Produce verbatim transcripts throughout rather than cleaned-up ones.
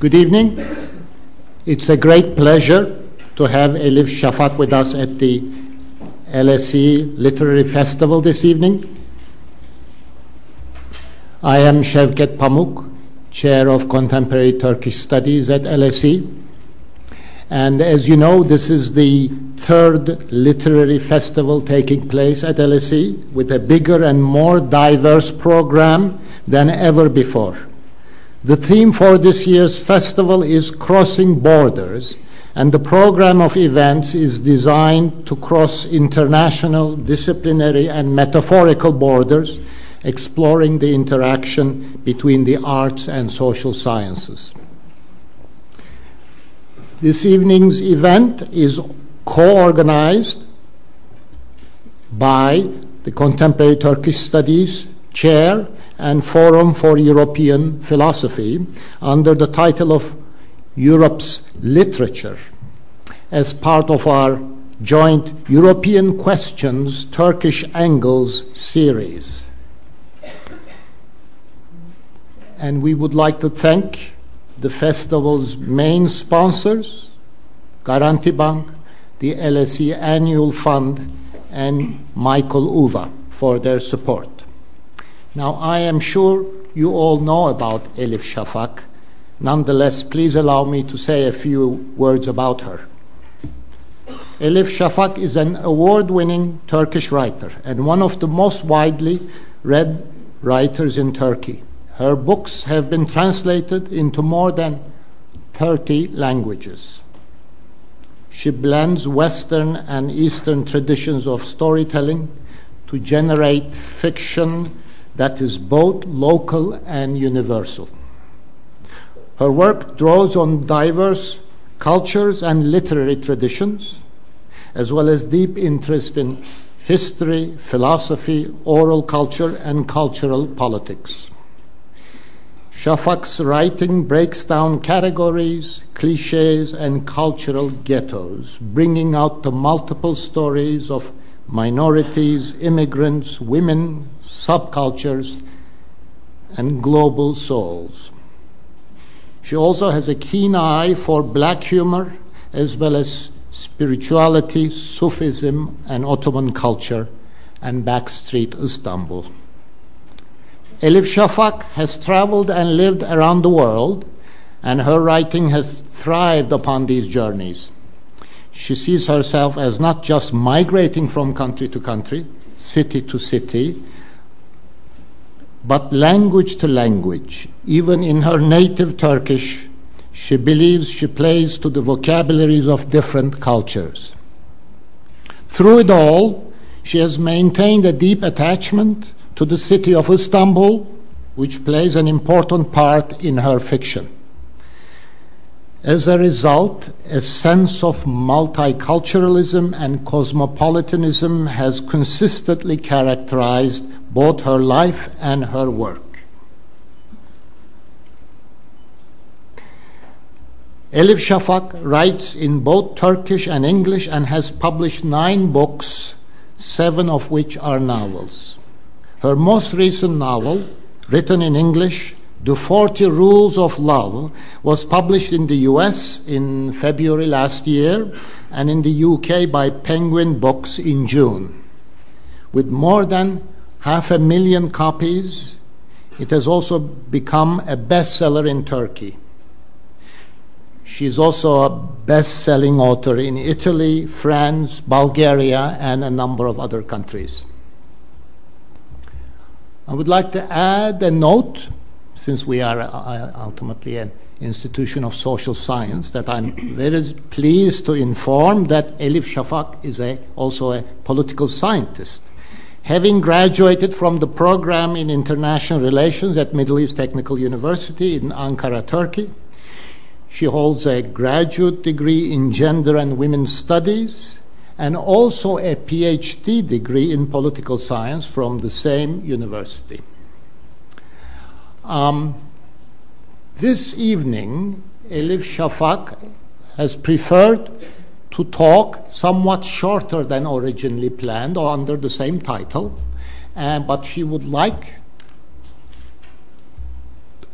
Good evening. It's a great pleasure to have Elif Shafak with us at the L S E Literary Festival this evening. I am Shevket Pamuk, Chair of Contemporary Turkish Studies at L S E. And as you know, this is the third literary festival taking place at L S E with a bigger and more diverse program than ever before. The theme for this year's festival is Crossing Borders, and the program of events is designed to cross international, disciplinary, and metaphorical borders, exploring the interaction between the arts and social sciences. This evening's event is co-organized by the Contemporary Turkish Studies Chair and Forum for European Philosophy under the title of Europe's Literature as part of our joint European Questions Turkish Angles series. And we would like to thank the festival's main sponsors, Garanti Bank, the L S E Annual Fund, and Michael Uva for their support. Now, I am sure you all know about Elif Shafak. Nonetheless, please allow me to say a few words about her. Elif Shafak is an award-winning Turkish writer and one of the most widely read writers in Turkey. Her books have been translated into more than thirty languages. She blends Western and Eastern traditions of storytelling to generate fiction that is both local and universal. Her work draws on diverse cultures and literary traditions, as well as deep interest in history, philosophy, oral culture, and cultural politics. Shafak's writing breaks down categories, cliches, and cultural ghettos, bringing out the multiple stories of minorities, immigrants, women, subcultures, and global souls. She also has a keen eye for black humor, as well as spirituality, Sufism, and Ottoman culture, and backstreet Istanbul. Elif Shafak has traveled and lived around the world, and her writing has thrived upon these journeys. She sees herself as not just migrating from country to country, city to city, but language to language. Even in her native Turkish, she believes she plays to the vocabularies of different cultures. Through it all, she has maintained a deep attachment to the city of Istanbul, which plays an important part in her fiction. As a result, a sense of multiculturalism and cosmopolitanism has consistently characterized both her life and her work. Elif Shafak writes in both Turkish and English and has published nine books, seven of which are novels. Her most recent novel, written in English, The Forty Rules of Love, was published in the U S in February last year and in the U K by Penguin Books in June. With more than half a million copies, it has also become a bestseller in Turkey. She is also a best-selling author in Italy, France, Bulgaria, and a number of other countries. I would like to add a note, since we are ultimately an institution of social science, that I'm very pleased to inform that Elif Shafak is a, also a political scientist. Having graduated from the program in international relations at Middle East Technical University in Ankara, Turkey, she holds a graduate degree in gender and women's studies, and also a P H D degree in political science from the same university. Um, this evening, Elif Shafak has preferred to talk somewhat shorter than originally planned or under the same title, uh, but she would like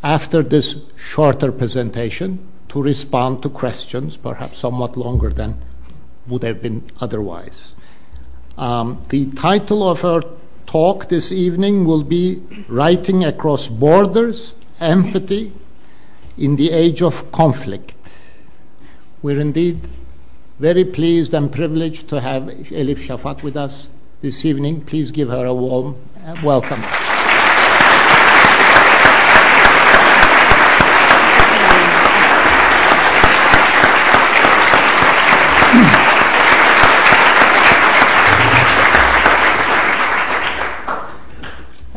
after this shorter presentation to respond to questions, perhaps somewhat longer than would have been otherwise. Um, the title of our talk this evening will be Writing Across Borders, Empathy in the Age of Conflict. We're indeed very pleased and privileged to have Elif Shafak with us this evening. Please give her a warm welcome.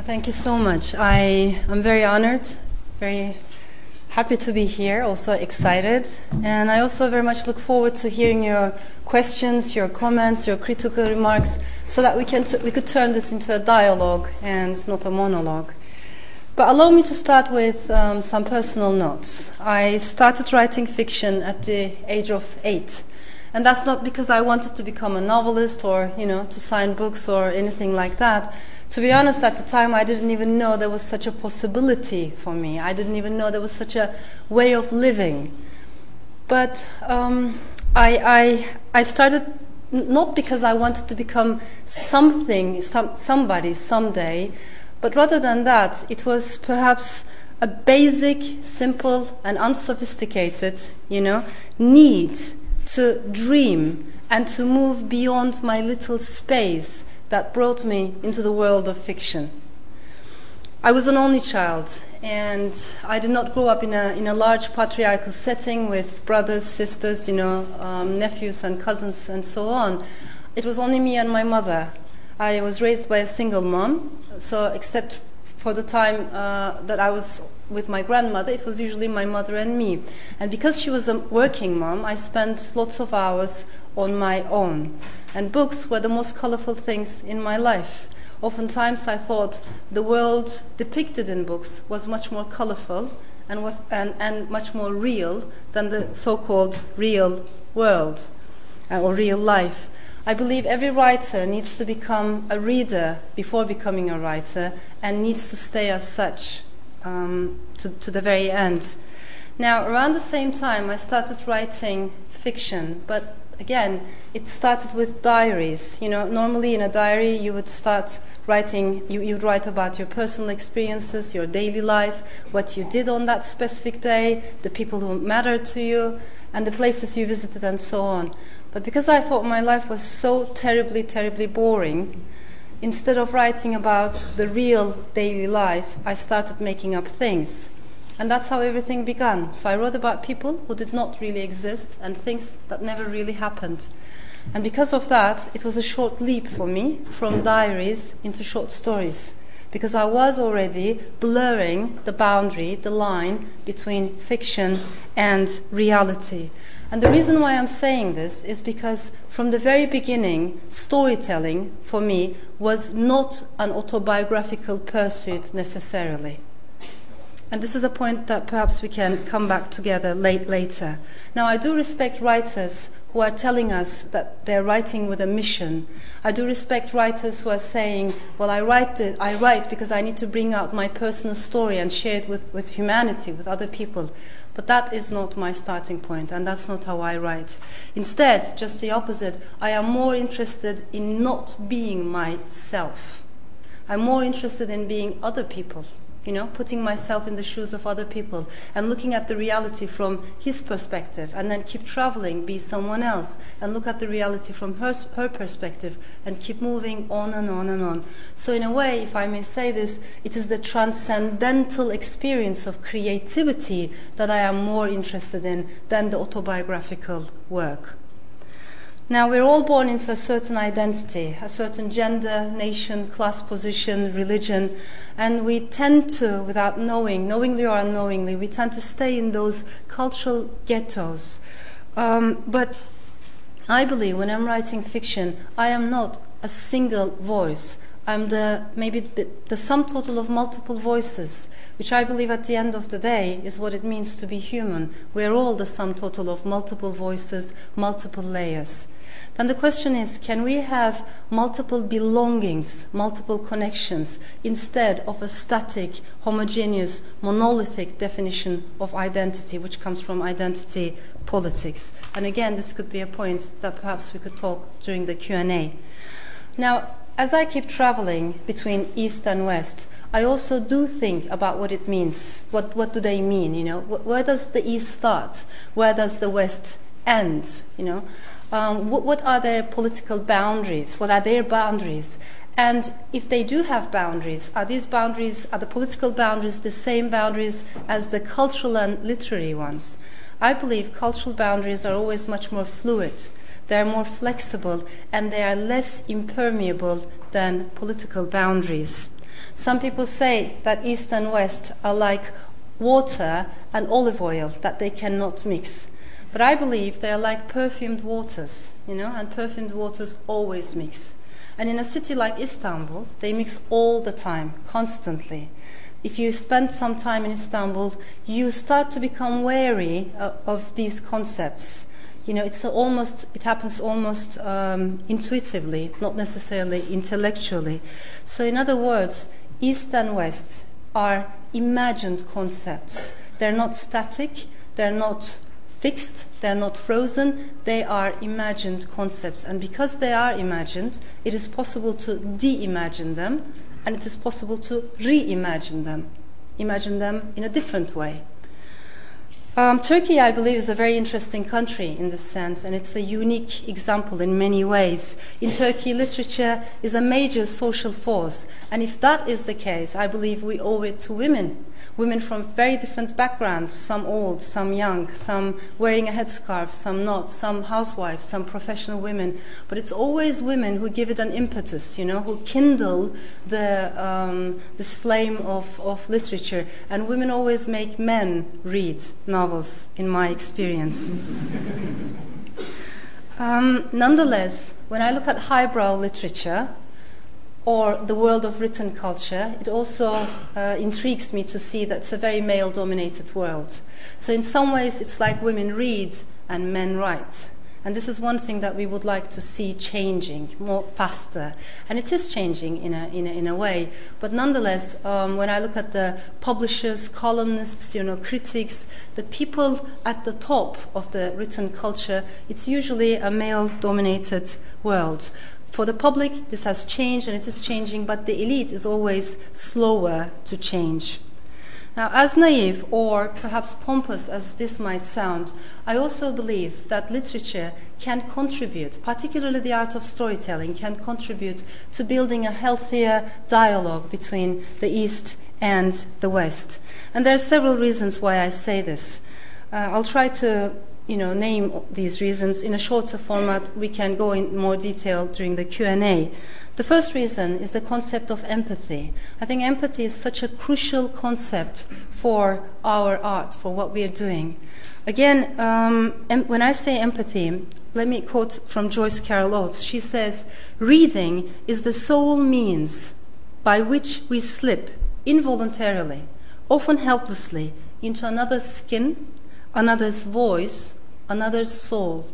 Thank you so much. I am very honored, very happy to be here, also excited. And I also very much look forward to hearing your questions, your comments, your critical remarks, so that we can t- we could turn this into a dialogue and not a monologue. But allow me to start with um, some personal notes. I started writing fiction at the age of eight. And that's not because I wanted to become a novelist or, you know, to sign books or anything like that. To be honest, at the time, I didn't even know there was such a possibility for me. I didn't even know there was such a way of living. But um, I, I I started not because I wanted to become something, some, somebody someday, but rather than that, it was perhaps a basic, simple, and unsophisticated, you know, need to dream and to move beyond my little space that brought me into the world of fiction. I was an only child, and I did not grow up in a in a large patriarchal setting with brothers, sisters, you know, um, nephews and cousins and so on. It was only me and my mother. I was raised by a single mom, so except for the time uh, that I was with my grandmother, it was usually my mother and me. And because she was a working mom, I spent lots of hours on my own. And books were the most colorful things in my life. Oftentimes I thought the world depicted in books was much more colorful and was and, and much more real than the so-called real world uh, or real life. I believe every writer needs to become a reader before becoming a writer and needs to stay as such. Um, to, to the very end. Now, around the same time, I started writing fiction, but again, it started with diaries. You know, normally in a diary, you would start writing, you, you'd write about your personal experiences, your daily life, what you did on that specific day, the people who mattered to you, and the places you visited, and so on. But because I thought my life was so terribly, terribly boring, instead of writing about the real daily life, I started making up things. And that's how everything began. So I wrote about people who did not really exist and things that never really happened. And because of that, it was a short leap for me from diaries into short stories, because I was already blurring the boundary, the line between fiction and reality. And the reason why I'm saying this is because from the very beginning, storytelling for me was not an autobiographical pursuit necessarily. And this is a point that perhaps we can come back together late, later. Now, I do respect writers who are telling us that they're writing with a mission. I do respect writers who are saying, well, I write the, I write because I need to bring out my personal story and share it with, with humanity, with other people. But that is not my starting point, and that's not how I write. Instead, just the opposite, I am more interested in not being myself. I'm more interested in being other people. You know, putting myself in the shoes of other people and looking at the reality from his perspective, and then keep traveling, be someone else, and look at the reality from her, her perspective, and keep moving on and on and on. So in a way, if I may say this, it is the transcendental experience of creativity that I am more interested in than the autobiographical work. Now, we're all born into a certain identity, a certain gender, nation, class position, religion, and we tend to, without knowing, knowingly or unknowingly, we tend to stay in those cultural ghettos. Um, but I believe when I'm writing fiction, I am not a single voice. I'm the maybe the sum total of multiple voices, which I believe at the end of the day is what it means to be human. We're all the sum total of multiple voices, multiple layers. then the question is, can we have multiple belongings, multiple connections, instead of a static, homogeneous, monolithic definition of identity, which comes from identity politics? And again, this could be a point that perhaps we could talk during the Q and A. Now, as I keep traveling between East and West, I also do think about what it means. What, what do they mean, you know? Where does the East start? Where does the West end, you know? Um, what, what are their political boundaries? What are their boundaries? And if they do have boundaries, are these boundaries, are the political boundaries the same boundaries as the cultural and literary ones? I believe cultural boundaries are always much more fluid. They're more flexible, and they are less impermeable than political boundaries. Some people say that East and West are like water and olive oil, that they cannot mix. But I believe they are like perfumed waters, you know, and perfumed waters always mix. And in a city like Istanbul, they mix all the time, constantly. If you spend some time in Istanbul, you start to become wary of these concepts. You know, it's almost, it happens almost um, intuitively, not necessarily intellectually. So in other words, East and West are imagined concepts. They're not static, they're not fixed, they're not frozen, they are imagined concepts. And because they are imagined, it is possible to de-imagine them, and it is possible to re-imagine them, imagine them in a different way. Um, Turkey, I believe, is a very interesting country in this sense, and it's a unique example in many ways. In Turkey, literature is a major social force, and if that is the case, I believe we owe it to women, women from very different backgrounds, some old, some young, some wearing a headscarf, some not, some housewives, some professional women, but it's always women who give it an impetus, you know, who kindle the, um, this flame of, of literature, and women always make men read novels, in my experience. um, nonetheless, when I look at highbrow literature or the world of written culture, it also uh, intrigues me to see that it's a very male-dominated world. So in some ways, it's like women read and men write. And this is one thing that we would like to see changing more faster. And it is changing in a, in a, in a way. But nonetheless, um, when I look at the publishers, columnists, you know, critics, the people at the top of the written culture, it's usually a male-dominated world. For the public, this has changed, and it is changing, but the elite is always slower to change. Now, as naive or perhaps pompous as this might sound, I also believe that literature can contribute, particularly the art of storytelling, can contribute to building a healthier dialogue between the East and the West. And there are several reasons why I say this. Uh, I'll try to, you know, name these reasons. In a shorter format, we can go in more detail during the Q and A. The first reason is the concept of empathy. I think empathy is such a crucial concept for our art, for what we are doing. Again, um, em- when I say empathy, let me quote from Joyce Carol Oates. She says, "Reading is the sole means by which we slip involuntarily, often helplessly, into another's skin, another's voice, another's soul."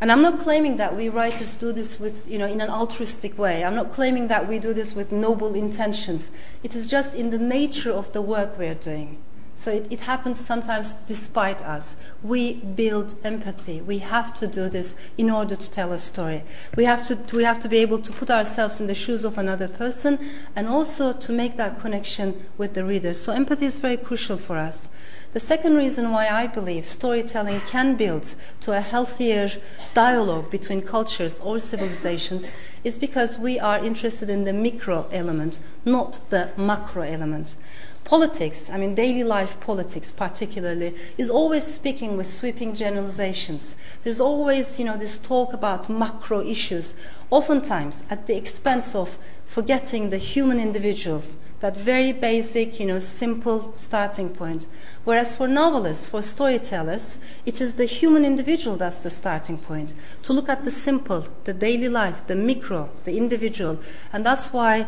And I'm not claiming that we writers do this with, you know, in an altruistic way. I'm not claiming that we do this with noble intentions. It is just in the nature of the work we are doing. So it, it happens sometimes despite us. We build empathy. We have to do this in order to tell a story. We have to, we have to be able to put ourselves in the shoes of another person, and also to make that connection with the reader. So empathy is very crucial for us. The second reason why I believe storytelling can build to a healthier dialogue between cultures or civilizations is because we are interested in the micro element, not the macro element. Politics, I mean daily life politics particularly, is always speaking with sweeping generalizations. There's always, you know, this talk about macro issues, oftentimes at the expense of forgetting the human individual, that very basic, you know, simple starting point. Whereas for novelists, for storytellers, it is the human individual that's the starting point, to look at the simple, the daily life, the micro, the individual. And that's why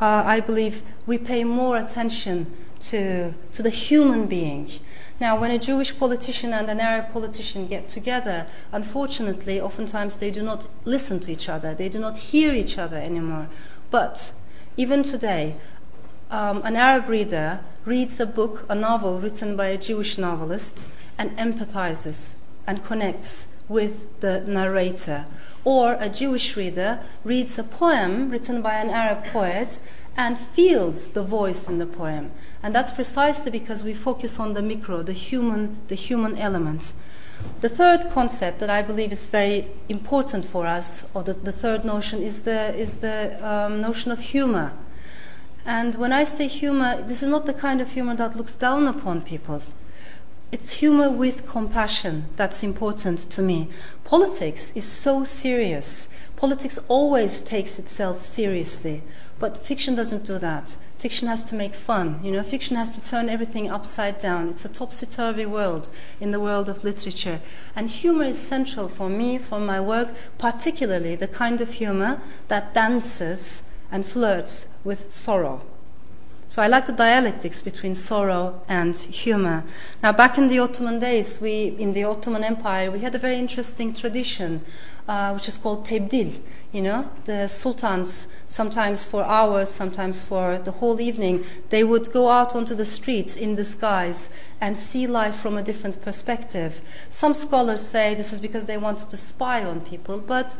uh, I believe we pay more attention to, to the human being. Now, when a Jewish politician and an Arab politician get together, unfortunately, oftentimes they do not listen to each other. They do not hear each other anymore. But even today, um, an Arab reader reads a book, a novel written by a Jewish novelist, and empathizes and connects with the narrator. Or a Jewish reader reads a poem written by an Arab poet and feels the voice in the poem. And that's precisely because we focus on the micro, the human, the human element. The third concept that I believe is very important for us, or the, the third notion, is the, is the um, notion of humor. And when I say humor, this is not the kind of humor that looks down upon people. It's humor with compassion that's important to me. Politics is so serious. Politics always takes itself seriously. But fiction doesn't do that. Fiction has to make fun. You know, fiction has to turn everything upside down. It's a topsy-turvy world in the world of literature. And humor is central for me, for my work, particularly the kind of humor that dances and flirts with sorrow. So I like the dialectics between sorrow and humor. Now, back in the Ottoman days, we, in the Ottoman Empire, we had a very interesting tradition, uh, which is called tebdil. You know, the sultans, sometimes for hours, sometimes for the whole evening, they would go out onto the streets in disguise and see life from a different perspective. Some scholars say this is because they wanted to spy on people, but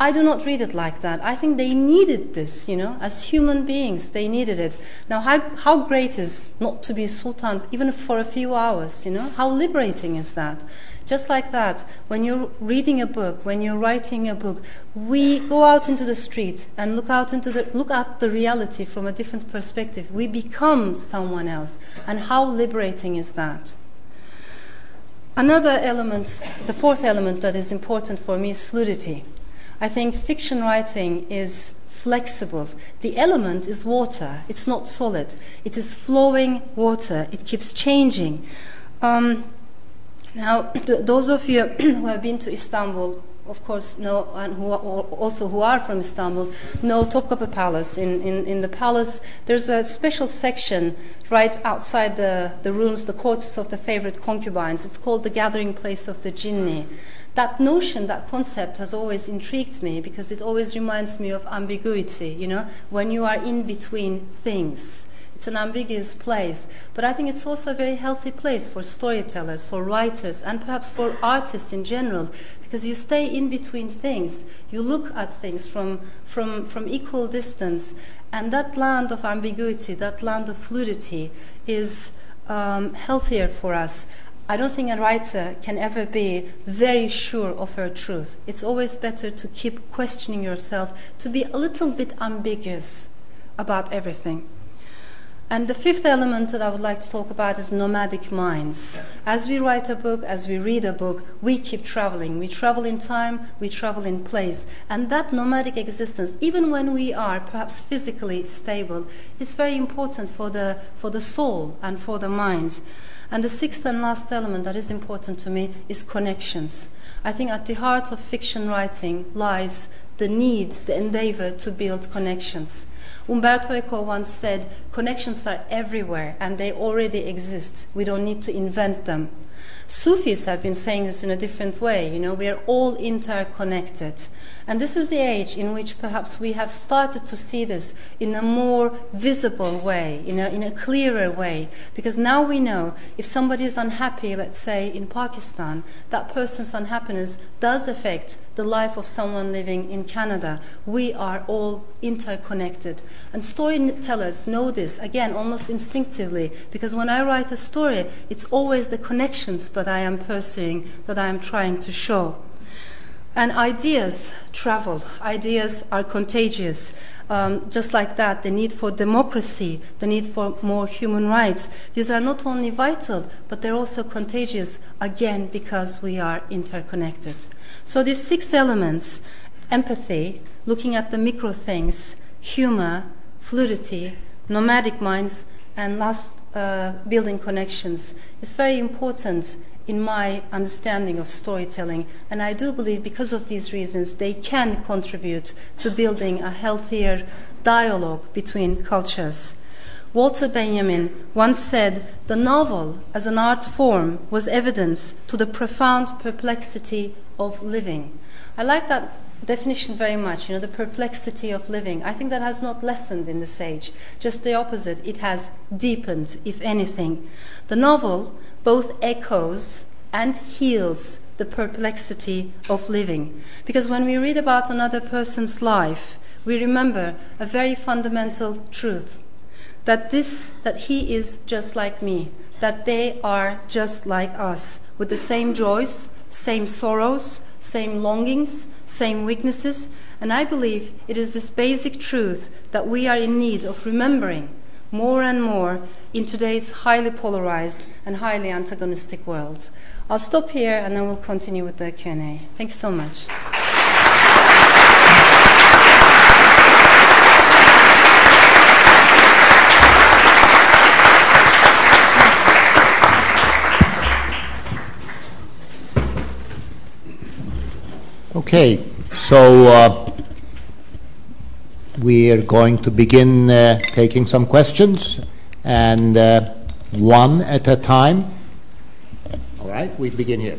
I do not read it like that. I think they needed this, you know, as human beings, they needed it. Now, how, how great is not to be sultan, even for a few hours, you know? How liberating is that? Just like that, when you're reading a book, when you're writing a book, we go out into the street and look out into the look at the reality from a different perspective. We become someone else, and how liberating is that? Another element, the fourth element that is important for me is fluidity. I think fiction writing is flexible. The element is water. It's not solid. It is flowing water. It keeps changing. Um, now, th- those of you who have been to Istanbul, of course, know, and who are, also who are from Istanbul, know Topkapı Palace. In, in, in the palace, there's a special section right outside the, the rooms, the quarters of the favorite concubines. It's called the gathering place of the jinni. That notion, that concept has always intrigued me because it always reminds me of ambiguity, you know, when you are in between things. It's an ambiguous place, but I think it's also a very healthy place for storytellers, for writers, and perhaps for artists in general, because you stay in between things. You look at things from, from, from equal distance, and that land of ambiguity, that land of fluidity is um, healthier for us. I don't think a writer can ever be very sure of her truth. It's always better to keep questioning yourself, to be a little bit ambiguous about everything. And the fifth element that I would like to talk about is nomadic minds. As we write a book, as we read a book, we keep traveling. We travel in time, we travel in place. And that nomadic existence, even when we are perhaps physically stable, is very important for the, for the soul and for the mind. And the sixth and last element that is important to me is connections. I think at the heart of fiction writing lies the need, the endeavor to build connections. Umberto Eco once said, connections are everywhere and they already exist. We don't need to invent them. Sufis have been saying this in a different way. You know, we are all interconnected. And this is the age in which perhaps we have started to see this in a more visible way, in a, in a clearer way. Because now we know if somebody is unhappy, let's say, in Pakistan, that person's unhappiness does affect the life of someone living in Canada. We are all interconnected. And storytellers know this, again, almost instinctively. Because when I write a story, it's always the connection that I am pursuing, that I am trying to show. And ideas travel. Ideas are contagious. Um, just like that, the need for democracy, the need for more human rights, these are not only vital, but they're also contagious, again, because we are interconnected. So these six elements, empathy, looking at the micro things, humor, fluidity, nomadic minds, and last, uh, building connections is very important in my understanding of storytelling. And I do believe because of these reasons, they can contribute to building a healthier dialogue between cultures. Walter Benjamin once said, "The novel as an art form was evidence to the profound perplexity of living." I like that definition very much, you know, the perplexity of living. I think that has not lessened in this age. Just the opposite, it has deepened, if anything. The novel both echoes and heals the perplexity of living. Because when we read about another person's life, we remember a very fundamental truth, that this, that he is just like me, that they are just like us, with the same joys, same sorrows, same longings, same weaknesses. And I believe it is this basic truth that we are in need of remembering more and more in today's highly polarized and highly antagonistic world. I'll stop here and then we'll continue with the Q and A. Thank you so much. Okay, so uh, we are going to begin uh, taking some questions, and uh, one at a time. All right, we begin here.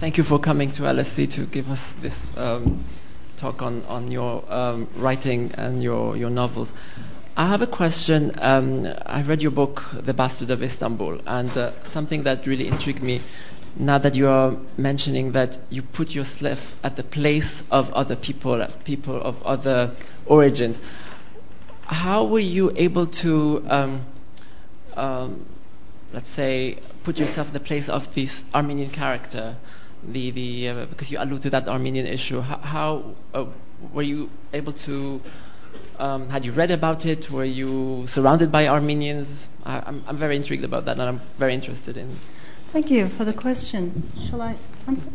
Thank you for coming to L S E to give us this um, talk on, on your um, writing and your, your novels. I have a question. Um, I read your book, The Bastard of Istanbul, and uh, something that really intrigued me, now that you are mentioning that you put yourself at the place of other people, of people of other origins. How were you able to, um, um, let's say, put yourself in the place of this Armenian character, the, the uh, because you alluded to that Armenian issue. How, how uh, were you able to... Um, had you read about it? Were you surrounded by Armenians? I, I'm, I'm very intrigued about that, and I'm very interested in. Thank you for the question. Shall I answer?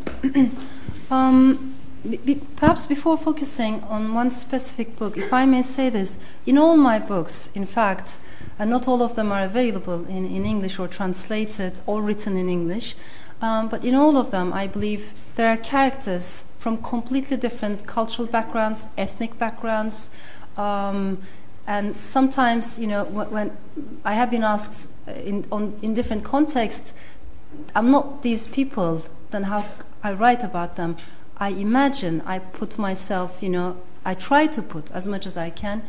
um, be, be, perhaps before focusing on one specific book, if I may say this, in all my books, in fact, and not all of them are available in, in English or translated or written in English, um, but in all of them, I believe there are characters from completely different cultural backgrounds, ethnic backgrounds. Um, and sometimes, you know, when, when I have been asked in, on, in different contexts, I'm not these people, then how I write about them. I imagine, I put myself, you know, I try to put as much as I can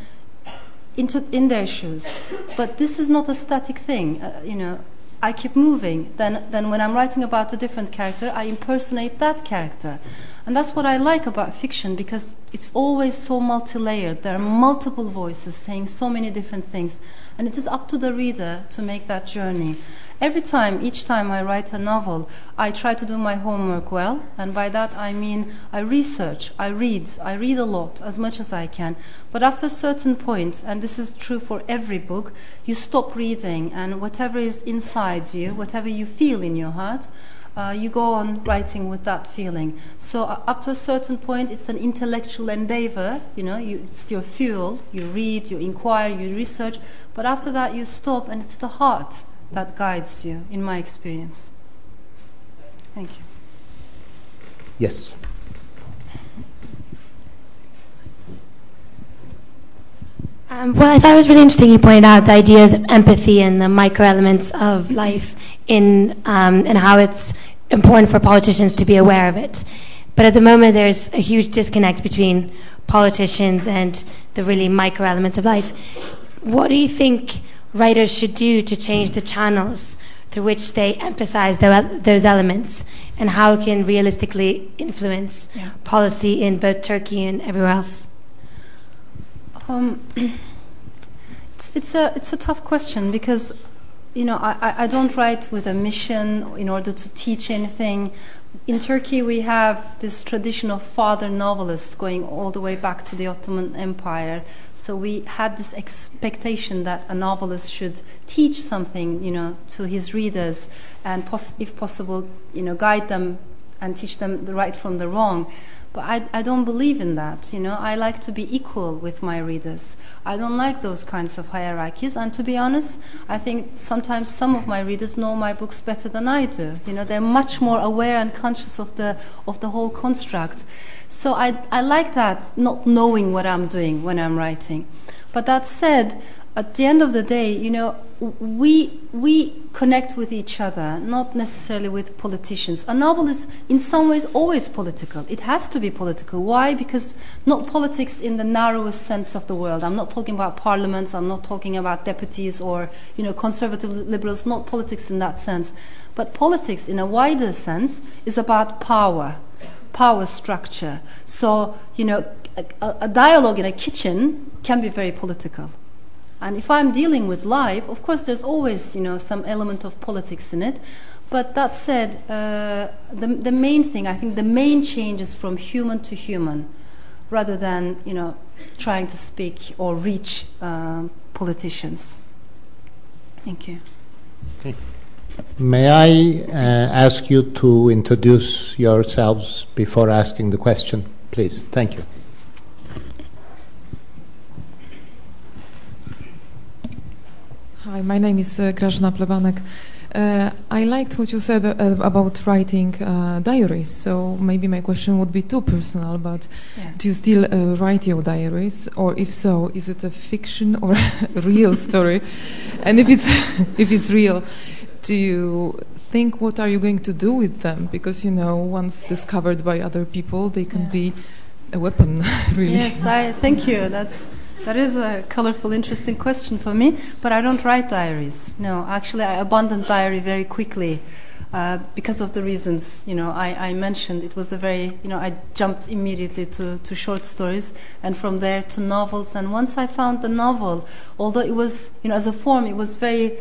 into in their shoes. But this is not a static thing, uh, you know. I keep moving. Then, then when I'm writing about a different character, I impersonate that character. And that's what I like about fiction, because it's always so multi-layered. There are multiple voices saying so many different things. And it is up to the reader to make that journey. Every time, each time I write a novel, I try to do my homework well. And by that I mean I research, I read, I read a lot, as much as I can. But after a certain point, and this is true for every book, you stop reading, and whatever is inside you, whatever you feel in your heart, uh, you go on writing with that feeling. So uh, up to a certain point, it's an intellectual endeavor, you know, you, it's your fuel, you read, you inquire, you research, but after that you stop, and it's the heart that guides you, in my experience. Thank you. Yes. Um, well, I thought it was really interesting you pointed out the ideas of empathy and the micro elements of life in um, and how it's important for politicians to be aware of it. But at the moment, there's a huge disconnect between politicians and the really micro elements of life. What do you think writers should do to change the channels through which they emphasize the, those elements, and how it can realistically influence yeah. policy in both Turkey and everywhere else? Um, it's, it's a it's a tough question, because, you know, I, I don't write with a mission in order to teach anything. In Turkey, we have this tradition of father novelists going all the way back to the Ottoman Empire. So we had this expectation that a novelist should teach something, you know, to his readers, and pos- if possible, you know, guide them and teach them the right from the wrong. But I, I don't believe in that, you know. I like to be equal with my readers. I don't like those kinds of hierarchies. And to be honest, I think sometimes some of my readers know my books better than I do. You know, they're much more aware and conscious of the of the whole construct. So I I like that, not knowing what I'm doing when I'm writing. But that said, at the end of the day, you know, we we connect with each other, not necessarily with politicians. A novel is, in some ways, always political. It has to be political. Why? Because not politics in the narrowest sense of the world. I'm not talking about parliaments. I'm not talking about deputies or, you know, conservative liberals. Not politics in that sense, but politics in a wider sense is about power, power structure. So, you know, a, a dialogue in a kitchen can be very political. And if I'm dealing with life, of course, there's always, you know, some element of politics in it. But that said, uh, the, the main thing, I think the main change is from human to human, rather than, you know, trying to speak or reach um, politicians. Thank you. Okay. May I uh, ask you to introduce yourselves before asking the question, please? Thank you. Hi, my name is uh, Krasna Plebanek. Uh, I liked what you said uh, about writing uh, diaries, so maybe my question would be too personal, but yeah. Do you still uh, write your diaries? Or if so, is it a fiction or a real story? And if it's, if it's real, do you think what are you going to do with them? Because, you know, once discovered by other people, they can yeah. be a weapon, really. Yes, I, thank you. That's... That is a colorful, interesting question for me, but I don't write diaries. No, actually, I abandoned diary very quickly uh, because of the reasons, you know, I, I mentioned. It was a very, you know, I jumped immediately to, to short stories and from there to novels. And once I found the novel, although it was, you know, as a form, it was very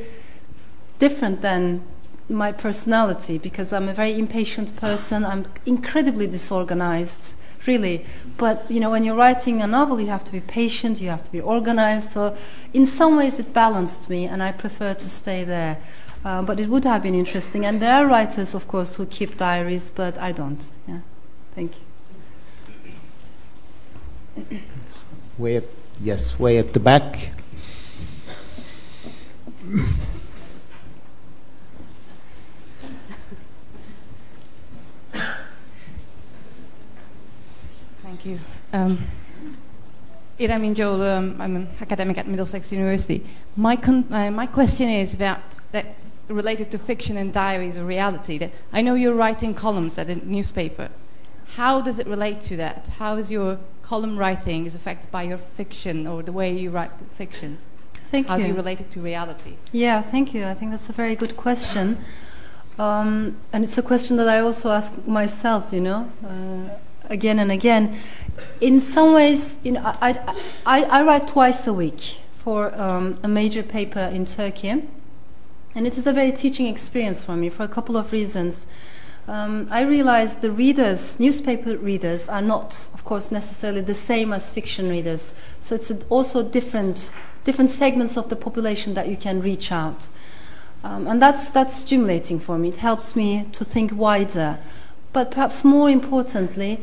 different than my personality because I'm a very impatient person. I'm incredibly disorganized. Really, but you know, when you're writing a novel, you have to be patient, you have to be organized. So, in some ways, it balanced me, and I prefer to stay there. Uh, but it would have been interesting. And there are writers, of course, who keep diaries, but I don't. Yeah, thank you. Way at, yes, way at the back. Thank you. Um, Ira Minjol, um, I'm an academic at Middlesex University. My, con uh, my question is about that related to fiction and diaries or reality. That I know you're writing columns at a newspaper. How does it relate to that? How is your column writing is affected by your fiction or the way you write fictions? Thank How you. How do you relate it to reality? Yeah, thank you. I think that's a very good question. Um, and it's a question that I also ask myself, you know. Uh, again and again. In some ways, you know, I, I, I write twice a week for um, a major paper in Turkey, and it is a very teaching experience for me for a couple of reasons. Um, I realized the readers, newspaper readers, are not, of course, necessarily the same as fiction readers. So it's also different, different segments of the population that you can reach out. Um, and that's, that's stimulating for me. It helps me to think wider. But perhaps more importantly,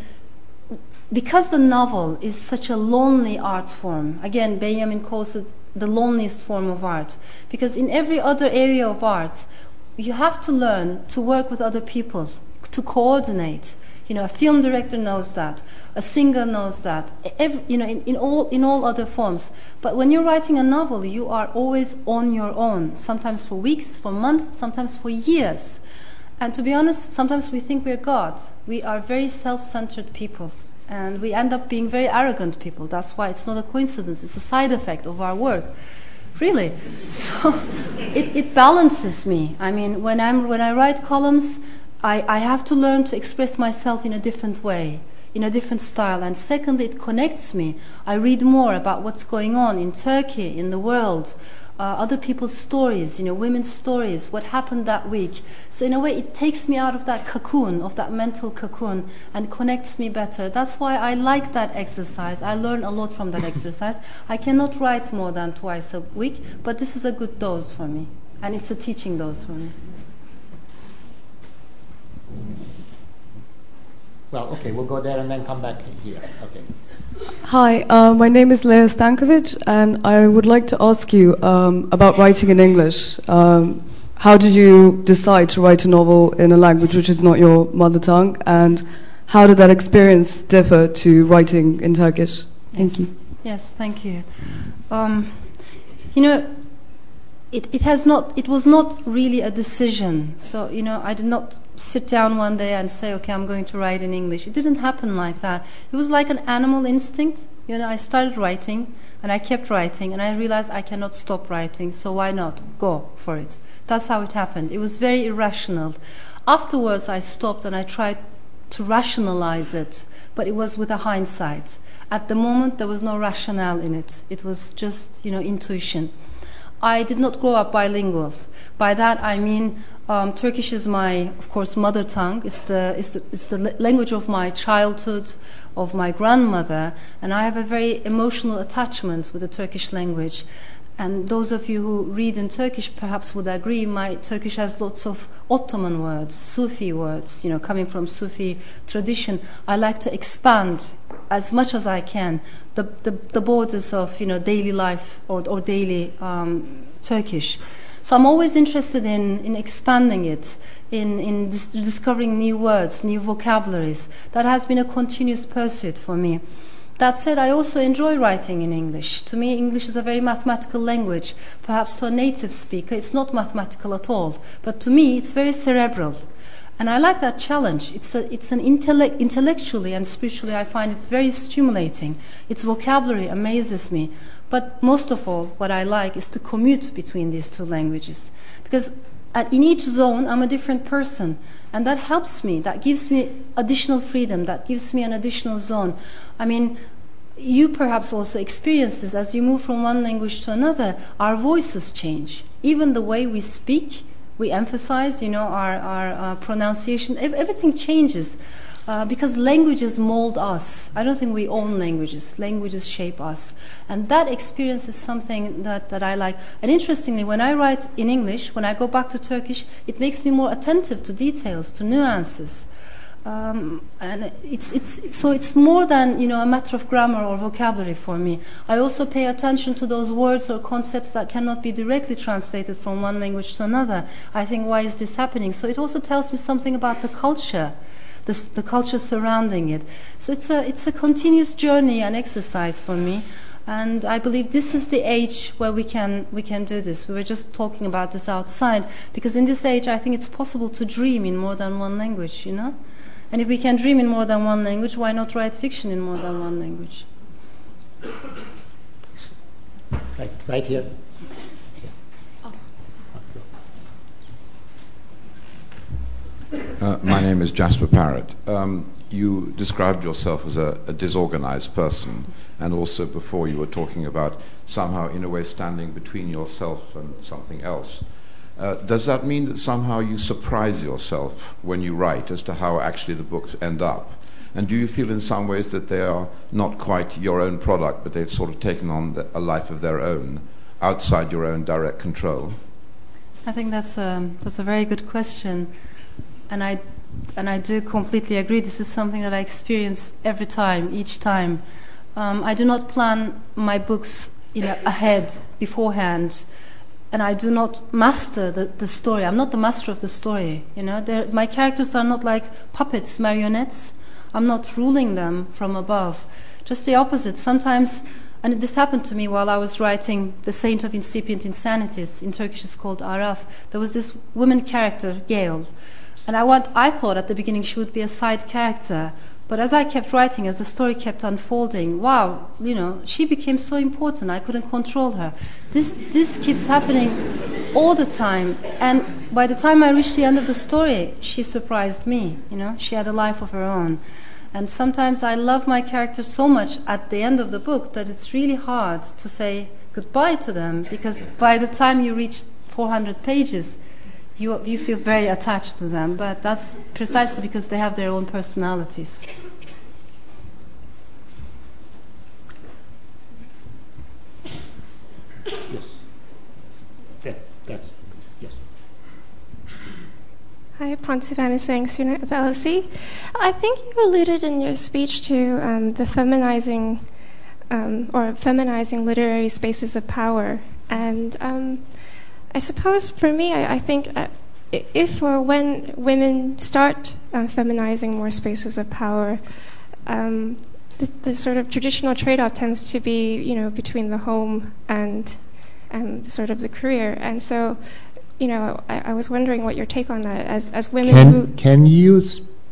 because the novel is such a lonely art form, again, Benjamin calls it the loneliest form of art, because in every other area of art, you have to learn to work with other people, to coordinate. You know, a film director knows that, a singer knows that, every, you know, in, in, all, in all other forms. But when you're writing a novel, you are always on your own, sometimes for weeks, for months, sometimes for years. And to be honest, sometimes we think we're God. We are very self-centered people, and we end up being very arrogant people. That's why it's not a coincidence. It's a side effect of our work, really. So it, it balances me. I mean, when, I'm, when I write columns, I, I have to learn to express myself in a different way, in a different style. And secondly, it connects me. I read more about what's going on in Turkey, in the world. Uh, other people's stories, you know, women's stories, what happened that week. So in a way, it takes me out of that cocoon, of that mental cocoon, and connects me better. That's why I like that exercise. I learn a lot from that exercise. I cannot write more than twice a week, but this is a good dose for me, and it's a teaching dose for me. Well, okay, we'll go there and then come back here. Okay. Hi, uh, my name is Leah Stankovic, and I would like to ask you um, about writing in English. Um, how did you decide to write a novel in a language which is not your mother tongue, and how did that experience differ to writing in Turkish? Thank yes. you. Yes, thank you. Um, you know, it, it has not. It was not really a decision. So you know, I did not sit down one day and say, okay, I'm going to write in English. It didn't happen like that. It was like an animal instinct. You know, I started writing, and I kept writing, and I realized I cannot stop writing, so why not? Go for it. That's how it happened. It was very irrational. Afterwards, I stopped, and I tried to rationalize it, but it was with a hindsight. At the moment, there was no rationale in it. It was just, you know, intuition. I did not grow up bilingual. By that I mean um, Turkish is my, of course, mother tongue. It's the, it's the, it's the language of my childhood, of my grandmother, and I have a very emotional attachment with the Turkish language. And those of you who read in Turkish perhaps would agree, my Turkish has lots of Ottoman words, Sufi words, you know, coming from Sufi tradition. I like to expand as much as I can the, the, the borders of, you know, daily life or, or daily um, Turkish. So I'm always interested in, in expanding it, in, in dis- discovering new words, new vocabularies. That has been a continuous pursuit for me. That said, I also enjoy writing in English. To me, English is a very mathematical language. Perhaps to a native speaker, it's not mathematical at all. But to me, it's very cerebral. And I like that challenge. It's a, it's an intellect, intellectually and spiritually, I find it very stimulating. Its vocabulary amazes me. But most of all, what I like is to commute between these two languages. Because in each zone, I'm a different person. And that helps me. That gives me additional freedom. That gives me an additional zone. I mean, you perhaps also experience this. As you move from one language to another, our voices change. Even the way we speak, we emphasize, you know, our, our uh, pronunciation. Everything changes uh, because languages mold us. I don't think we own languages. Languages shape us. And that experience is something that, that I like. And interestingly, when I write in English, when I go back to Turkish, it makes me more attentive to details, to nuances. Um, and it's, it's, so it's more than, you know, a matter of grammar or vocabulary for me. I also pay attention to those words or concepts that cannot be directly translated from one language to another. I think, why is this happening? So it also tells me something about the culture, the, the culture surrounding it. So it's a, it's a continuous journey and exercise for me. And I believe this is the age where we can we can do this. We were just talking about this outside, because in this age I think it's possible to dream in more than one language, you know? And if we can dream in more than one language, why not write fiction in more than one language? Right, right here. Uh, my name is Jasper Parrott. Um, you described yourself as a, a disorganized person, and also before you were talking about somehow, in a way, standing between yourself and something else. Uh, does that mean that somehow you surprise yourself when you write as to how actually the books end up? And do you feel in some ways that they are not quite your own product, but they've sort of taken on the, a life of their own, outside your own direct control? I think that's a, that's a very good question. And I, and I do completely agree. This is something that I experience every time, each time. Um, I do not plan my books, you know, ahead, beforehand. And I do not master the, the story. I'm not the master of the story. You know, They're, my characters are not like puppets, marionettes. I'm not ruling them from above. Just the opposite. Sometimes, and this happened to me while I was writing The Saint of Incipient Insanities. In Turkish, it's called Araf. There was this woman character, Gail, and I want. I thought at the beginning she would be a side character. But as I kept writing, as the story kept unfolding, wow, you know, she became so important, I couldn't control her. This this keeps happening all the time. And by the time I reached the end of the story, she surprised me, you know. She had a life of her own. And sometimes I love my characters so much at the end of the book that it's really hard to say goodbye to them, because by the time you reach four hundred pages, You, you feel very attached to them, but that's precisely because they have their own personalities. Yes. Yeah, that's, yes. Hi, Ponsivana Sang, student at L S E. I think you alluded in your speech to um, the feminizing um, or feminizing literary spaces of power. And um, I suppose for me, I, I think uh, if or when women start um, feminizing more spaces of power, um, the, the sort of traditional trade-off tends to be, you know, between the home and and sort of the career. And so, you know, I, I was wondering what your take on that as as women. Can who, can you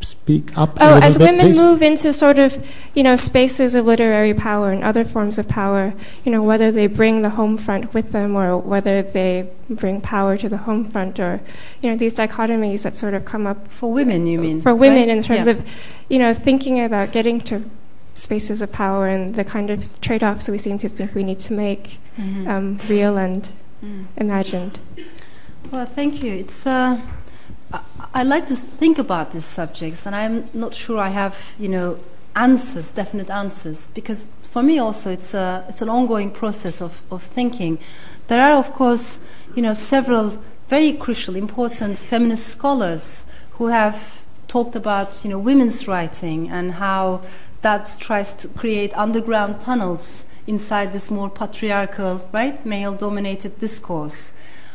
speak up? Oh, as bit, women please? Move into sort of, you know, spaces of literary power and other forms of power. You know, whether they bring the home front with them or whether they bring power to the home front, or, you know, these dichotomies that sort of come up for women. You mean for women, right? In terms yeah. of, you know, thinking about getting to spaces of power and the kind of trade-offs that we seem to think we need to make, mm-hmm. um, real and mm. imagined. Well, thank you. It's uh, I, I like to think about these subjects, and I'm not sure I have, you know, answers, definite answers, because for me also it's a it's an ongoing process of, of thinking. There are, of course, you know, several very crucial, important feminist scholars who have talked about, you know, women's writing and how that tries to create underground tunnels inside this more patriarchal, right, male-dominated discourse.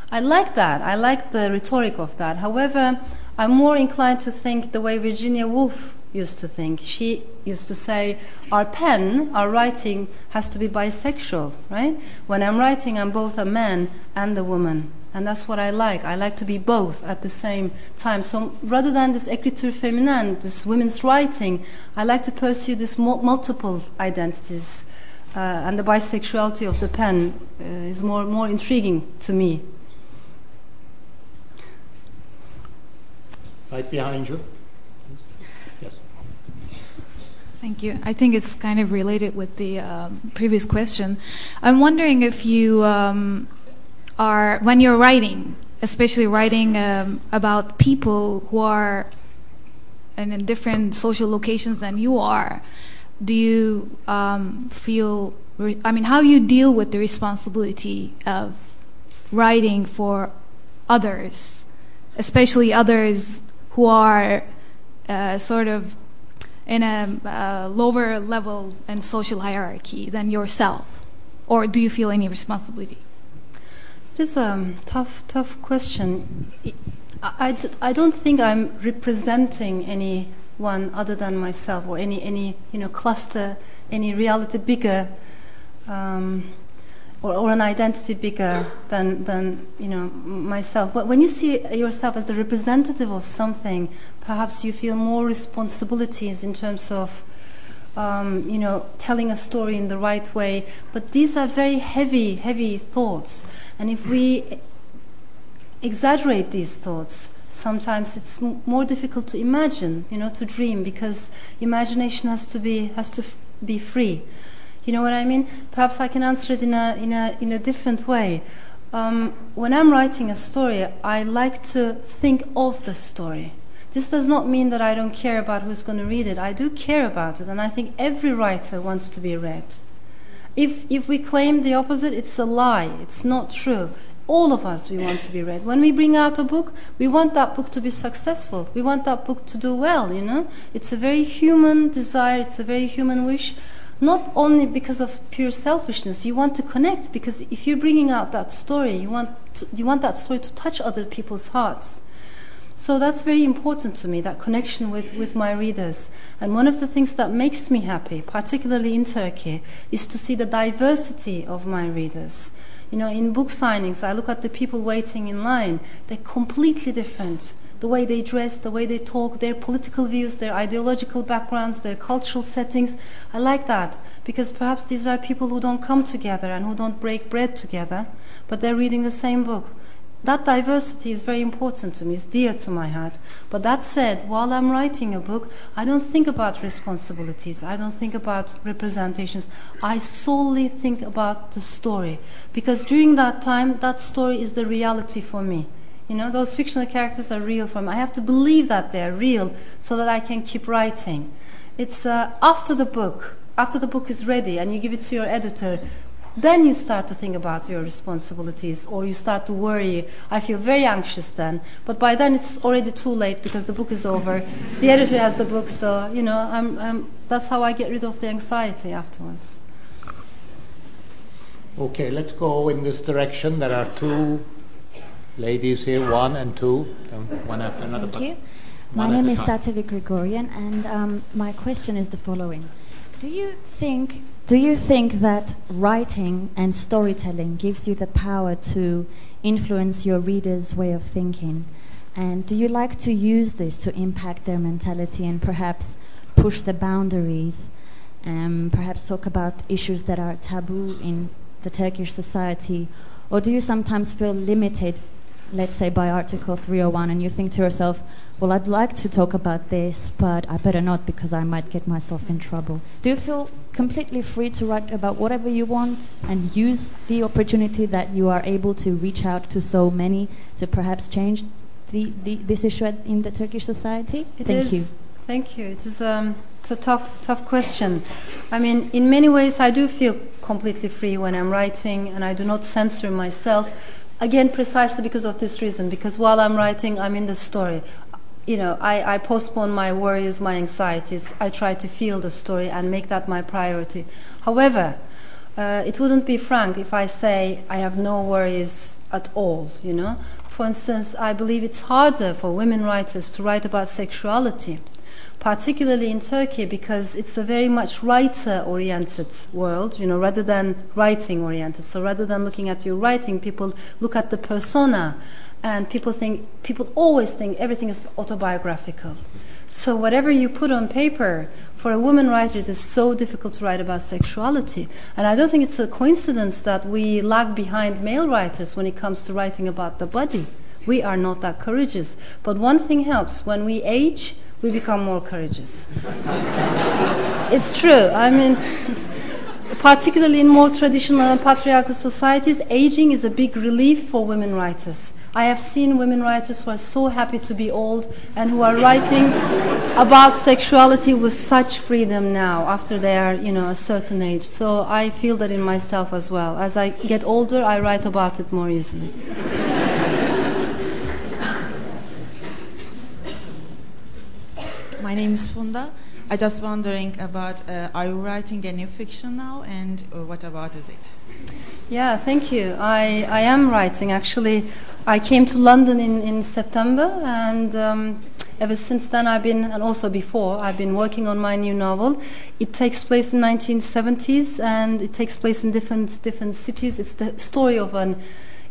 I like that. I like the rhetoric of that. However, I'm more inclined to think the way Virginia Woolf used to think. She used to say, our pen, our writing, has to be bisexual, right? When I'm writing, I'm both a man and a woman. And that's what I like. I like to be both at the same time. So rather than this écriture féminine, this women's writing, I like to pursue this mo- multiple identities. Uh, and the bisexuality of the pen uh, is more, more intriguing to me. Right behind you. Yes. Thank you. I think it's kind of related with the um, previous question. I'm wondering if you... Um, Are when you're writing, especially writing um, about people who are in, in different social locations than you are, do you um, feel? Re- I mean, how you deal with the responsibility of writing for others, especially others who are uh, sort of in a uh, lower level and social hierarchy than yourself, or do you feel any responsibility? It is a tough, tough question. I, I, I don't think I'm representing anyone other than myself, or any, any you know, cluster, any reality bigger, um, or, or an identity bigger than than you know myself. But when you see yourself as the representative of something, perhaps you feel more responsibilities in terms of Um, you know, telling a story in the right way. But these are very heavy, heavy thoughts. And if we exaggerate these thoughts, sometimes it's m- more difficult to imagine, you know, to dream, because imagination has to be has to f- be free. You know what I mean? Perhaps I can answer it in a in a in a different way. Um, when I'm writing a story, I like to think of the story. This does not mean that I don't care about who's going to read it. I do care about it, and I think every writer wants to be read. If if we claim the opposite, it's a lie. It's not true. All of us, we want to be read. When we bring out a book, we want that book to be successful. We want that book to do well, you know. It's a very human desire. It's a very human wish, not only because of pure selfishness. You want to connect, because if you're bringing out that story, you want to, you want that story to touch other people's hearts. So that's very important to me, that connection with, with my readers. And one of the things that makes me happy, particularly in Turkey, is to see the diversity of my readers. You know, in book signings, I look at the people waiting in line. They're completely different. The way they dress, the way they talk, their political views, their ideological backgrounds, their cultural settings. I like that, because perhaps these are people who don't come together and who don't break bread together, but they're reading the same book. That diversity is very important to me, it's dear to my heart. But that said, while I'm writing a book, I don't think about responsibilities, I don't think about representations. I solely think about the story. Because during that time, that story is the reality for me. You know, those fictional characters are real for me. I have to believe that they're real so that I can keep writing. It's uh, after the book, after the book is ready and you give it to your editor, then you start to think about your responsibilities, or you start to worry. I feel very anxious then, but by then it's already too late because the book is over. The editor has the book, so you know, I'm, I'm, that's how I get rid of the anxiety afterwards. Okay, let's go in this direction. There are two ladies here, one and two, and one after another. Thank you. My name is Tatevik Grigorian, and um, my question is the following. Do you think do you think that writing and storytelling gives you the power to influence your readers' way of thinking? And do you like to use this to impact their mentality and perhaps push the boundaries? Um, perhaps talk about issues that are taboo in the Turkish society, or do you sometimes feel limited, let's say, by Article three oh one, and you think to yourself, well, I'd like to talk about this, but I better not because I might get myself in trouble? Do you feel completely free to write about whatever you want and use the opportunity that you are able to reach out to so many to perhaps change the, the, this issue in the Turkish society? It Thank is. you. Thank you. It is, um, it's a tough, tough question. I mean, in many ways, I do feel completely free when I'm writing, and I do not censor myself. Again, precisely because of this reason, because while I'm writing, I'm in the story. You know, I, I postpone my worries, my anxieties. I try to feel the story and make that my priority. However, uh, it wouldn't be frank if I say I have no worries at all, you know. For instance, I believe it's harder for women writers to write about sexuality, particularly in Turkey, because it's a very much writer-oriented world, you know, rather than writing-oriented. So rather than looking at your writing, people look at the persona, and people think, people always think everything is autobiographical. So whatever you put on paper, for a woman writer, it is so difficult to write about sexuality. And I don't think it's a coincidence that we lag behind male writers when it comes to writing about the body. We are not that courageous. But one thing helps: when we age, we become more courageous. It's true. I mean, particularly in more traditional and patriarchal societies, aging is a big relief for women writers. I have seen women writers who are so happy to be old and who are writing about sexuality with such freedom now after they are, you know, a certain age. So I feel that in myself as well. As I get older, I write about it more easily. My name is Funda. I just wondering about, uh, are you writing a new fiction now, and or what about is it? Yeah, thank you. I, I am writing, actually. I came to London in, in September, and um, ever since then I've been, and also before, I've been working on my new novel. It takes place in the nineteen seventies, and it takes place in different different cities. It's the story of an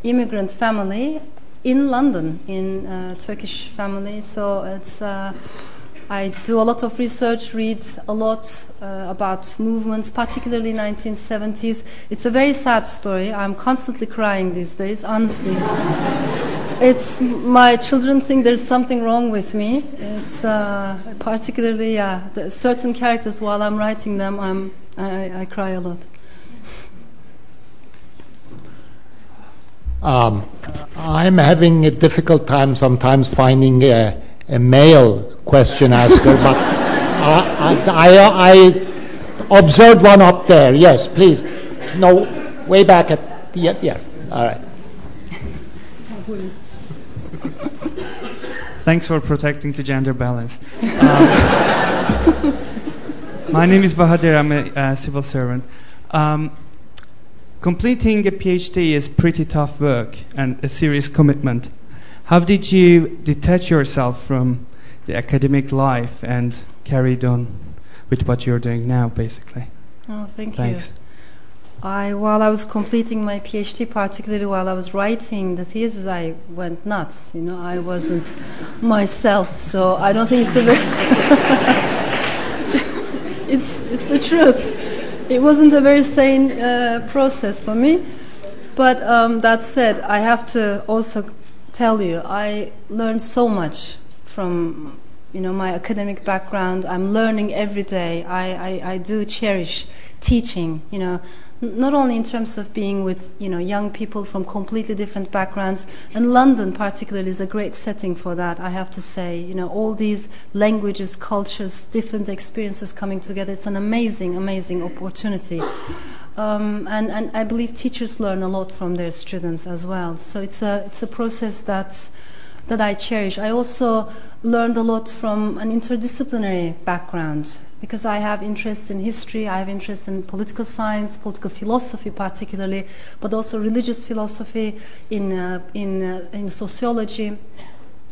immigrant family in London, in a Turkish family, so it's... Uh, I do a lot of research, read a lot uh, about movements, particularly nineteen seventies. It's a very sad story. I'm constantly crying these days, honestly. It's, my children think there's something wrong with me. It's uh, particularly uh, the certain characters, while I'm writing them, I'm, I, I cry a lot. Um, I'm having a difficult time sometimes finding a, a male question asker, but I, I, I, I observed one up there. Yes, please. No, way back at the end. Yeah, all right. Thanks for protecting the gender balance. Um, my name is Bahadir. I'm a uh, civil servant. Um, completing a PhD is pretty tough work and a serious commitment. How did you detach yourself from the academic life and carried on with what you're doing now, basically? Oh, thank Thanks. you. I, while I was completing my PhD, particularly while I was writing the thesis, I went nuts. You know, I wasn't myself, so I don't think it's a very... it's, it's the truth. It wasn't a very sane uh, process for me. But um, that said, I have to also tell you, I learned so much from you know, my academic background. I'm learning every day. I, I, I do cherish teaching, you know, not only in terms of being with, you know, young people from completely different backgrounds, and London particularly is a great setting for that, I have to say. You know, all these languages, cultures, different experiences coming together, it's an amazing, amazing opportunity. Um, and, and I believe teachers learn a lot from their students as well. So it's a, it's a process that's, that I cherish. I also learned a lot from an interdisciplinary background, because I have interests in history, I have interests in political science, political philosophy particularly, but also religious philosophy, in, uh, in, uh, in sociology.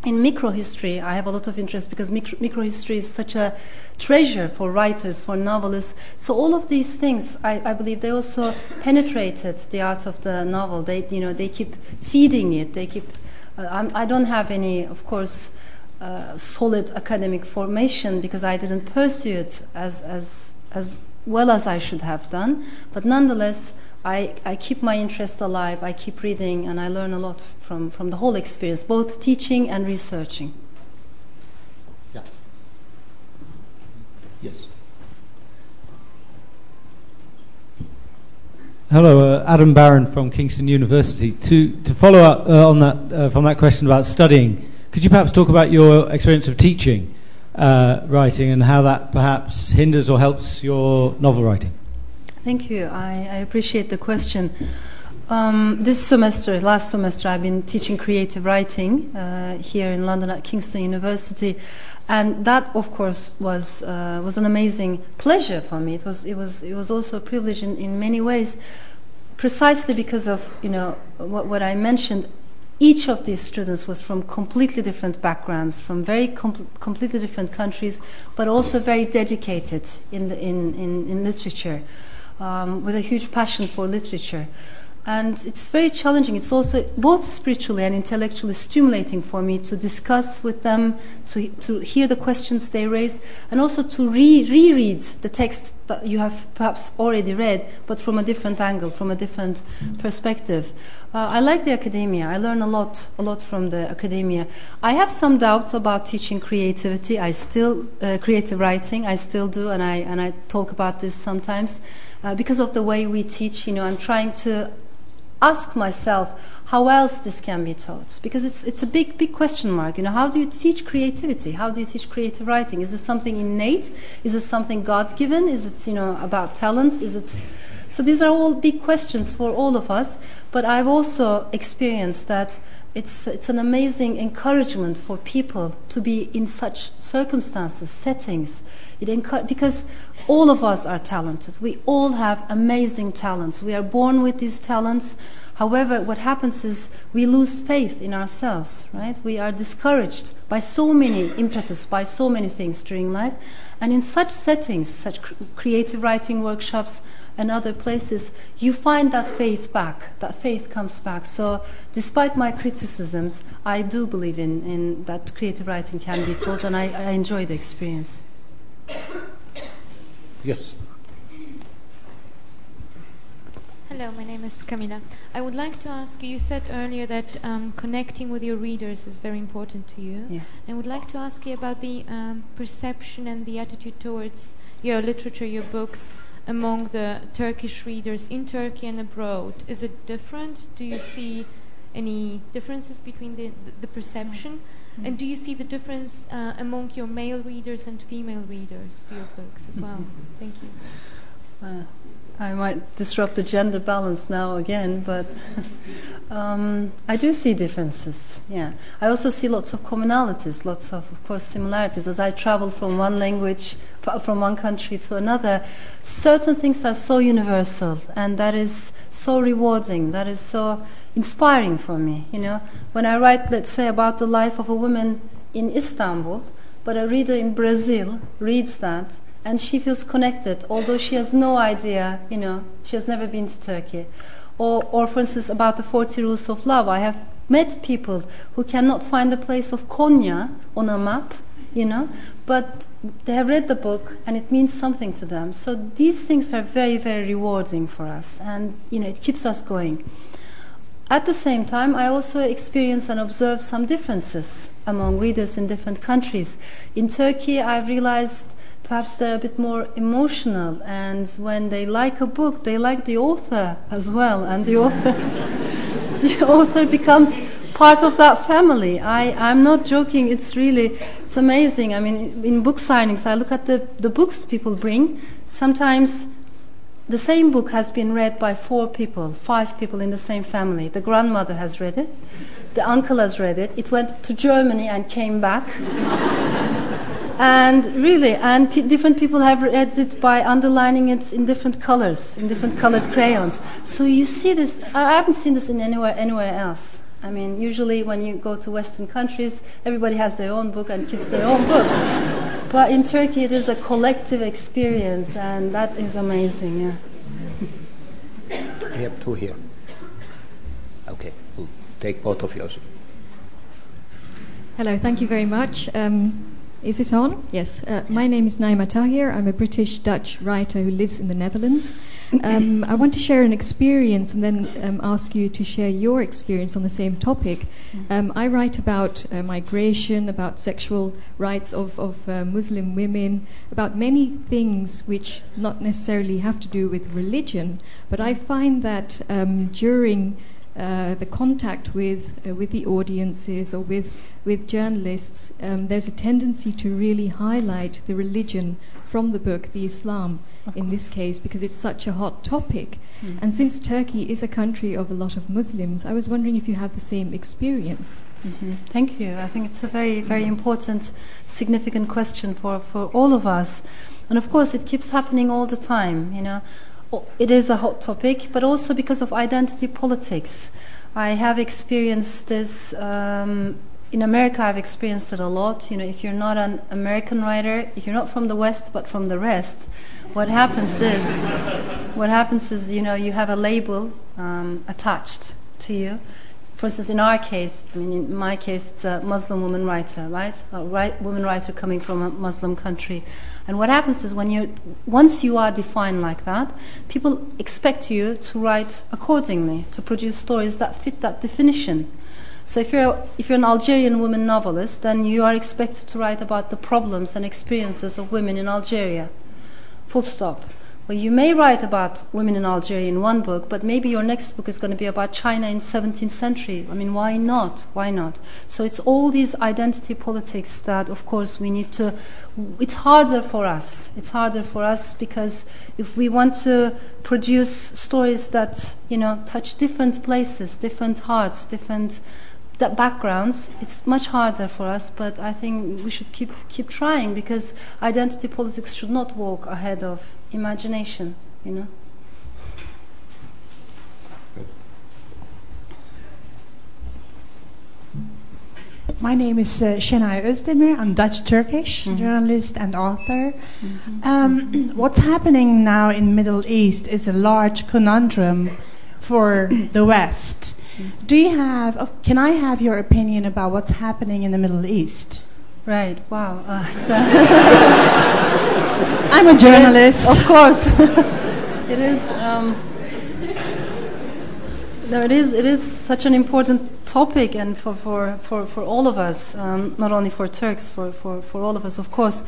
In microhistory, I have a lot of interest, because micro microhistory is such a treasure for writers, for novelists. So all of these things, I, I believe, they also penetrated the art of the novel. They, you know, they keep feeding it. They keep. Uh, I'm, I don't have any, of course, uh, solid academic formation, because I didn't pursue it as as as well as I should have done. But nonetheless, I, I keep my interest alive, I keep reading, and I learn a lot from, from the whole experience, both teaching and researching. Yeah. Yes. Hello, uh, Adam Barron from Kingston University. To, to follow up uh, on that, uh, from that question about studying, could you perhaps talk about your experience of teaching uh, writing, and how that perhaps hinders or helps your novel writing? Thank you. I, I appreciate the question. Um, this semester, last semester, I've been teaching creative writing uh, here in London at Kingston University, and that, of course, was uh, was an amazing pleasure for me. It was it was it was also a privilege in, in many ways, precisely because of, you know, what, what I mentioned. Each of these students was from completely different backgrounds, from very com completely different countries, but also very dedicated in the, in, in in literature. Um, with a huge passion for literature. And it's very challenging. It's also both spiritually and intellectually stimulating for me to discuss with them, to to hear the questions they raise, and also to re reread the text that you have perhaps already read, but from a different angle, from a different perspective. Uh, I like the academia. I learn a lot, a lot from the academia. I have some doubts about teaching creativity. I still uh, creative writing. I still do, and I and I talk about this sometimes. Uh, because of the way we teach, you know, I'm trying to ask myself how else this can be taught, because it's it's a big big question mark. You know, how do you teach creativity? How do you teach creative writing? Is it something innate? Is it something God-given? Is it, you know, about talents? Is it? So these are all big questions for all of us. But I've also experienced that it's it's an amazing encouragement for people to be in such circumstances, settings. It encu- because. All of us are talented. We all have amazing talents. We are born with these talents. However, what happens is we lose faith in ourselves, right? We are discouraged by so many impetus, by so many things during life. And in such settings, such cr- creative writing workshops and other places, you find that faith back. That faith comes back. So despite my criticisms, I do believe in, in that creative writing can be taught, and I, I enjoy the experience. Yes. Hello, my name is Camila. I would like to ask you, you said earlier that um, connecting with your readers is very important to you. Yeah. I would like to ask you about the um, perception and the attitude towards your literature, your books, among the Turkish readers in Turkey and abroad. Is it different? Do you see any differences between the, the, the perception? Mm-hmm. And do you see the difference uh, among your male readers and female readers to your books as well? Mm-hmm. Thank you. Uh, I might disrupt the gender balance now again, but um, I do see differences, yeah. I also see lots of commonalities, lots of, of course, similarities. As I travel from one language, from one country to another, certain things are so universal, and that is so rewarding, that is so inspiring for me, you know. When I write, let's say, about the life of a woman in Istanbul, but a reader in Brazil reads that, and she feels connected, although she has no idea, you know, she has never been to Turkey. Or, or for instance, about the Forty Rules of Love, I have met people who cannot find the place of Konya on a map, you know, but they have read the book and it means something to them. So these things are very, very rewarding for us, and, you know, it keeps us going. At the same time, I also experience and observe some differences among readers in different countries. In Turkey, I've realized perhaps they're a bit more emotional, and when they like a book, they like the author as well, and the author the author becomes part of that family. I, I'm not joking, it's really, it's amazing. I mean, in book signings, I look at the, the books people bring. Sometimes the same book has been read by four people, five people in the same family. The grandmother has read it, the uncle has read it, it went to Germany and came back. And really, and p different people have read it by underlining it in different colors, in different colored crayons. So you see this, I haven't seen this in anywhere, anywhere else. I mean, usually when you go to Western countries, everybody has their own book and keeps their own book. But in Turkey, it is a collective experience, and that is amazing, yeah. I have two here. Okay, we'll take both of yours. Hello, thank you very much. Um, Is it on? Yes. Uh, my name is Naima Tahir. I'm a British-Dutch writer who lives in the Netherlands. Um, I want to share an experience and then um, ask you to share your experience on the same topic. Um, I write about uh, migration, about sexual rights of, of uh, Muslim women, about many things which not necessarily have to do with religion, but I find that um, during Uh, the contact with uh, with the audiences or with with journalists, um, there's a tendency to really highlight the religion from the book, the Islam, in this case, because it's such a hot topic. Mm. And since Turkey is a country of a lot of Muslims, I was wondering if you have the same experience. Mm-hmm. Thank you. I think it's a very, very important, significant question for, for all of us. And of course, it keeps happening all the time, you know. It is a hot topic, but also because of identity politics. I have experienced this, um, in America I've experienced it a lot. You know, if you're not an American writer, if you're not from the West but from the rest, what happens is, what happens is, you know, you have a label um, attached to you. For instance, in our case, I mean, in my case, it's a Muslim woman writer, right? A right, woman writer coming from a Muslim country. And what happens is when you, once you are defined like that, people expect you to write accordingly, to produce stories that fit that definition. So if you're, if you're an Algerian woman novelist, then you are expected to write about the problems and experiences of women in Algeria. Full stop. Well, you may write about women in Algeria in one book, but maybe your next book is going to be about China in seventeenth century. I mean, why not? Why not? So it's all these identity politics that, of course, we need to... It's harder for us. It's harder for us because if we want to produce stories that, you know, touch different places, different hearts, different that backgrounds, it's much harder for us, but I think we should keep keep trying, because identity politics should not walk ahead of imagination, you know. My name is uh, Şenay Özdemir. I'm Dutch-Turkish mm-hmm. journalist and author. Mm-hmm. Um, what's happening now in Middle East is a large conundrum for the West. Do you have, oh, can I have your opinion about what's happening in the Middle East? Right, wow. Uh, it's a I'm a journalist. Yes, of course. It is, um, no, it is, it is such an important topic, and for, for, for, for all of us, um, not only for Turks, for, for, for all of us, of course.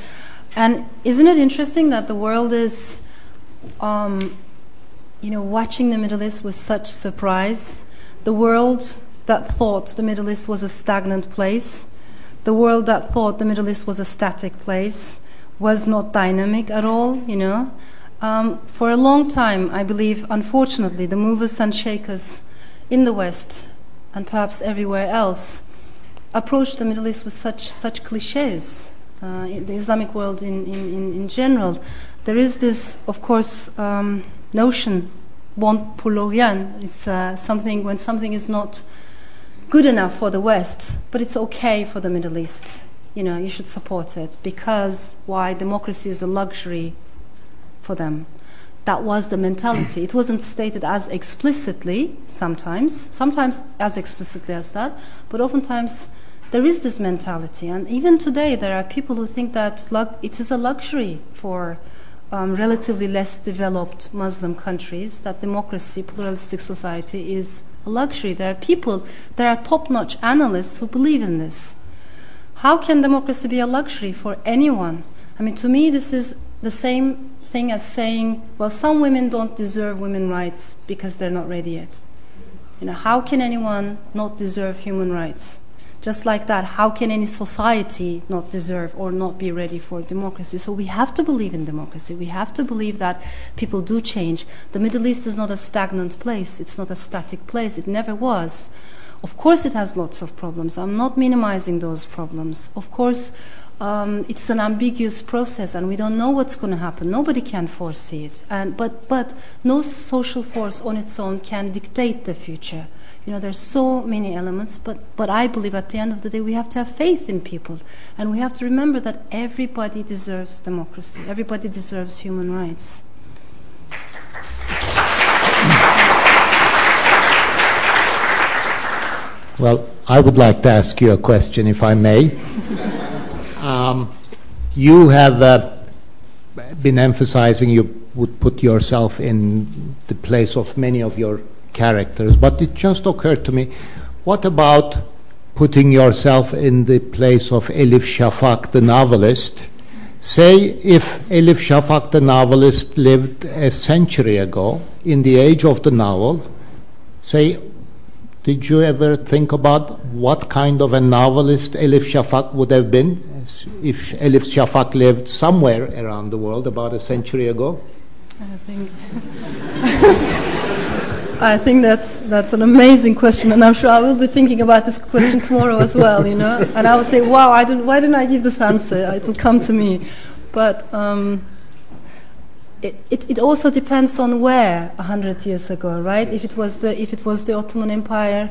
And isn't it interesting that the world is, um, you know, watching the Middle East with such surprise? The world that thought the Middle East was a stagnant place, the world that thought the Middle East was a static place, was not dynamic at all, you know. Um, for a long time, I believe, unfortunately, the movers and shakers in the West, and perhaps everywhere else, approached the Middle East with such, such cliches, uh, in the Islamic world in, in, in general. There is this, of course, um, notion want pulogyan, it's uh, something when something is not good enough for the West, but it's okay for the Middle East. You know, you should support it because why? Democracy is a luxury for them. That was the mentality. It wasn't stated as explicitly sometimes, sometimes as explicitly as that, but oftentimes there is this mentality. And even today there are people who think that it is a luxury for Um, relatively less developed Muslim countries, that democracy, pluralistic society is a luxury. There are people, there are top-notch analysts who believe in this. How can democracy be a luxury for anyone? I mean, to me, this is the same thing as saying, well, some women don't deserve women's rights because they're not ready yet. You know, how can anyone not deserve human rights? Just like that, how can any society not deserve or not be ready for democracy? So we have to believe in democracy. We have to believe that people do change. The Middle East is not a stagnant place. It's not a static place. It never was. Of course it has lots of problems. I'm not minimizing those problems. Of course um, it's an ambiguous process and we don't know what's going to happen. Nobody can foresee it. And, but, but no social force on its own can dictate the future. You know, there's so many elements, but, but I believe at the end of the day we have to have faith in people. And we have to remember that everybody deserves democracy. Everybody deserves human rights. Well, I would like to ask you a question, if I may. um, you have uh, been emphasizing you would put yourself in the place of many of your characters, but it just occurred to me, what about putting yourself in the place of Elif Shafak, the novelist? Say if Elif Shafak, the novelist, lived a century ago, in the age of the novel, say, did you ever think about what kind of a novelist Elif Shafak would have been if Elif Shafak lived somewhere around the world about a century ago? I think, I think that's, that's an amazing question, and I'm sure I will be thinking about this question tomorrow as well, you know. And I will say, wow, I don't, why didn't I give this answer? It will come to me. But um, It, it, it also depends on where a hundred years ago, right? If it was the if it was the Ottoman Empire,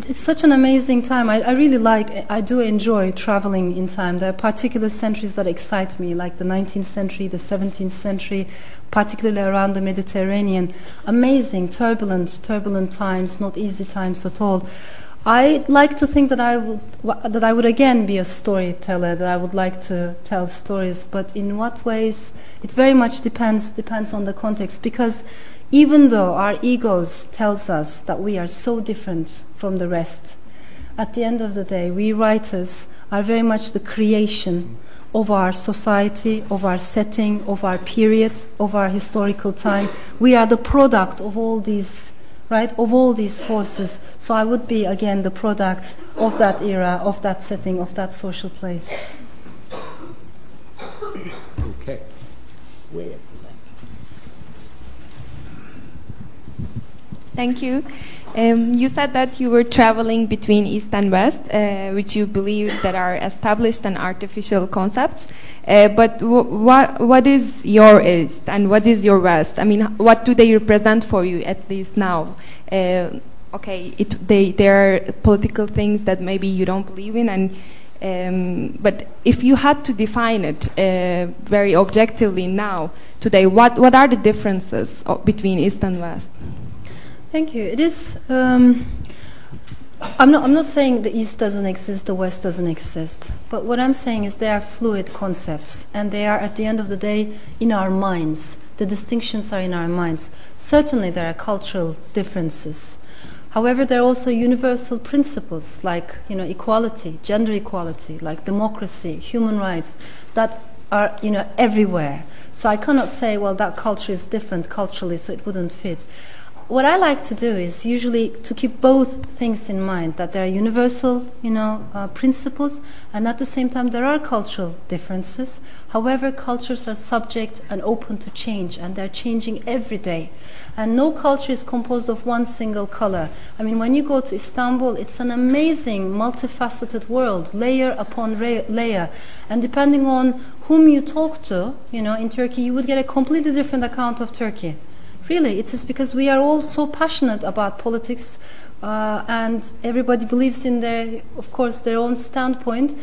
it, it's such an amazing time. I, I really like I do enjoy traveling in time. There are particular centuries that excite me, like the nineteenth century, the seventeenth century, particularly around the Mediterranean. Amazing, turbulent, turbulent times, not easy times at all. I like to think that I would that I would again be a storyteller, that I would like to tell stories, but in what ways, it very much depends depends on the context, because even though our egos tells us that we are so different from the rest, at the end of the day we writers are very much the creation of our society, of our setting, of our period, of our historical time. We are the product of all these right, of all these forces. So I would be, again, the product of that era, of that setting, of that social place. Okay. Thank you. Um, you said that you were traveling between East and West, uh, which you believe that are established and artificial concepts. Uh, but w what, what is your East and what is your West? I mean, what do they represent for you, at least now? Uh, okay, it, they, there are political things that maybe you don't believe in, and um, but if you had to define it uh, very objectively now, today, what, what are the differences of, between East and West? Thank you. It is. Um, I'm not. I'm not saying the East doesn't exist, the West doesn't exist. But what I'm saying is they are fluid concepts, and they are, at the end of the day, in our minds. The distinctions are in our minds. Certainly, there are cultural differences. However, there are also universal principles like, you know, equality, gender equality, like democracy, human rights, that are, you know, everywhere. So I cannot say, well, that culture is different culturally, so it wouldn't fit. What I like to do is usually to keep both things in mind, that there are universal, you know, uh, principles, and at the same time there are cultural differences. However, cultures are subject and open to change, and they're changing every day. And no culture is composed of one single color. I mean, when you go to Istanbul, it's an amazing, multifaceted world, layer upon layer. And depending on whom you talk to, you know, in Turkey, you would get a completely different account of Turkey. Really, it is because we are all so passionate about politics, uh, and everybody believes in their, of course, their own standpoint.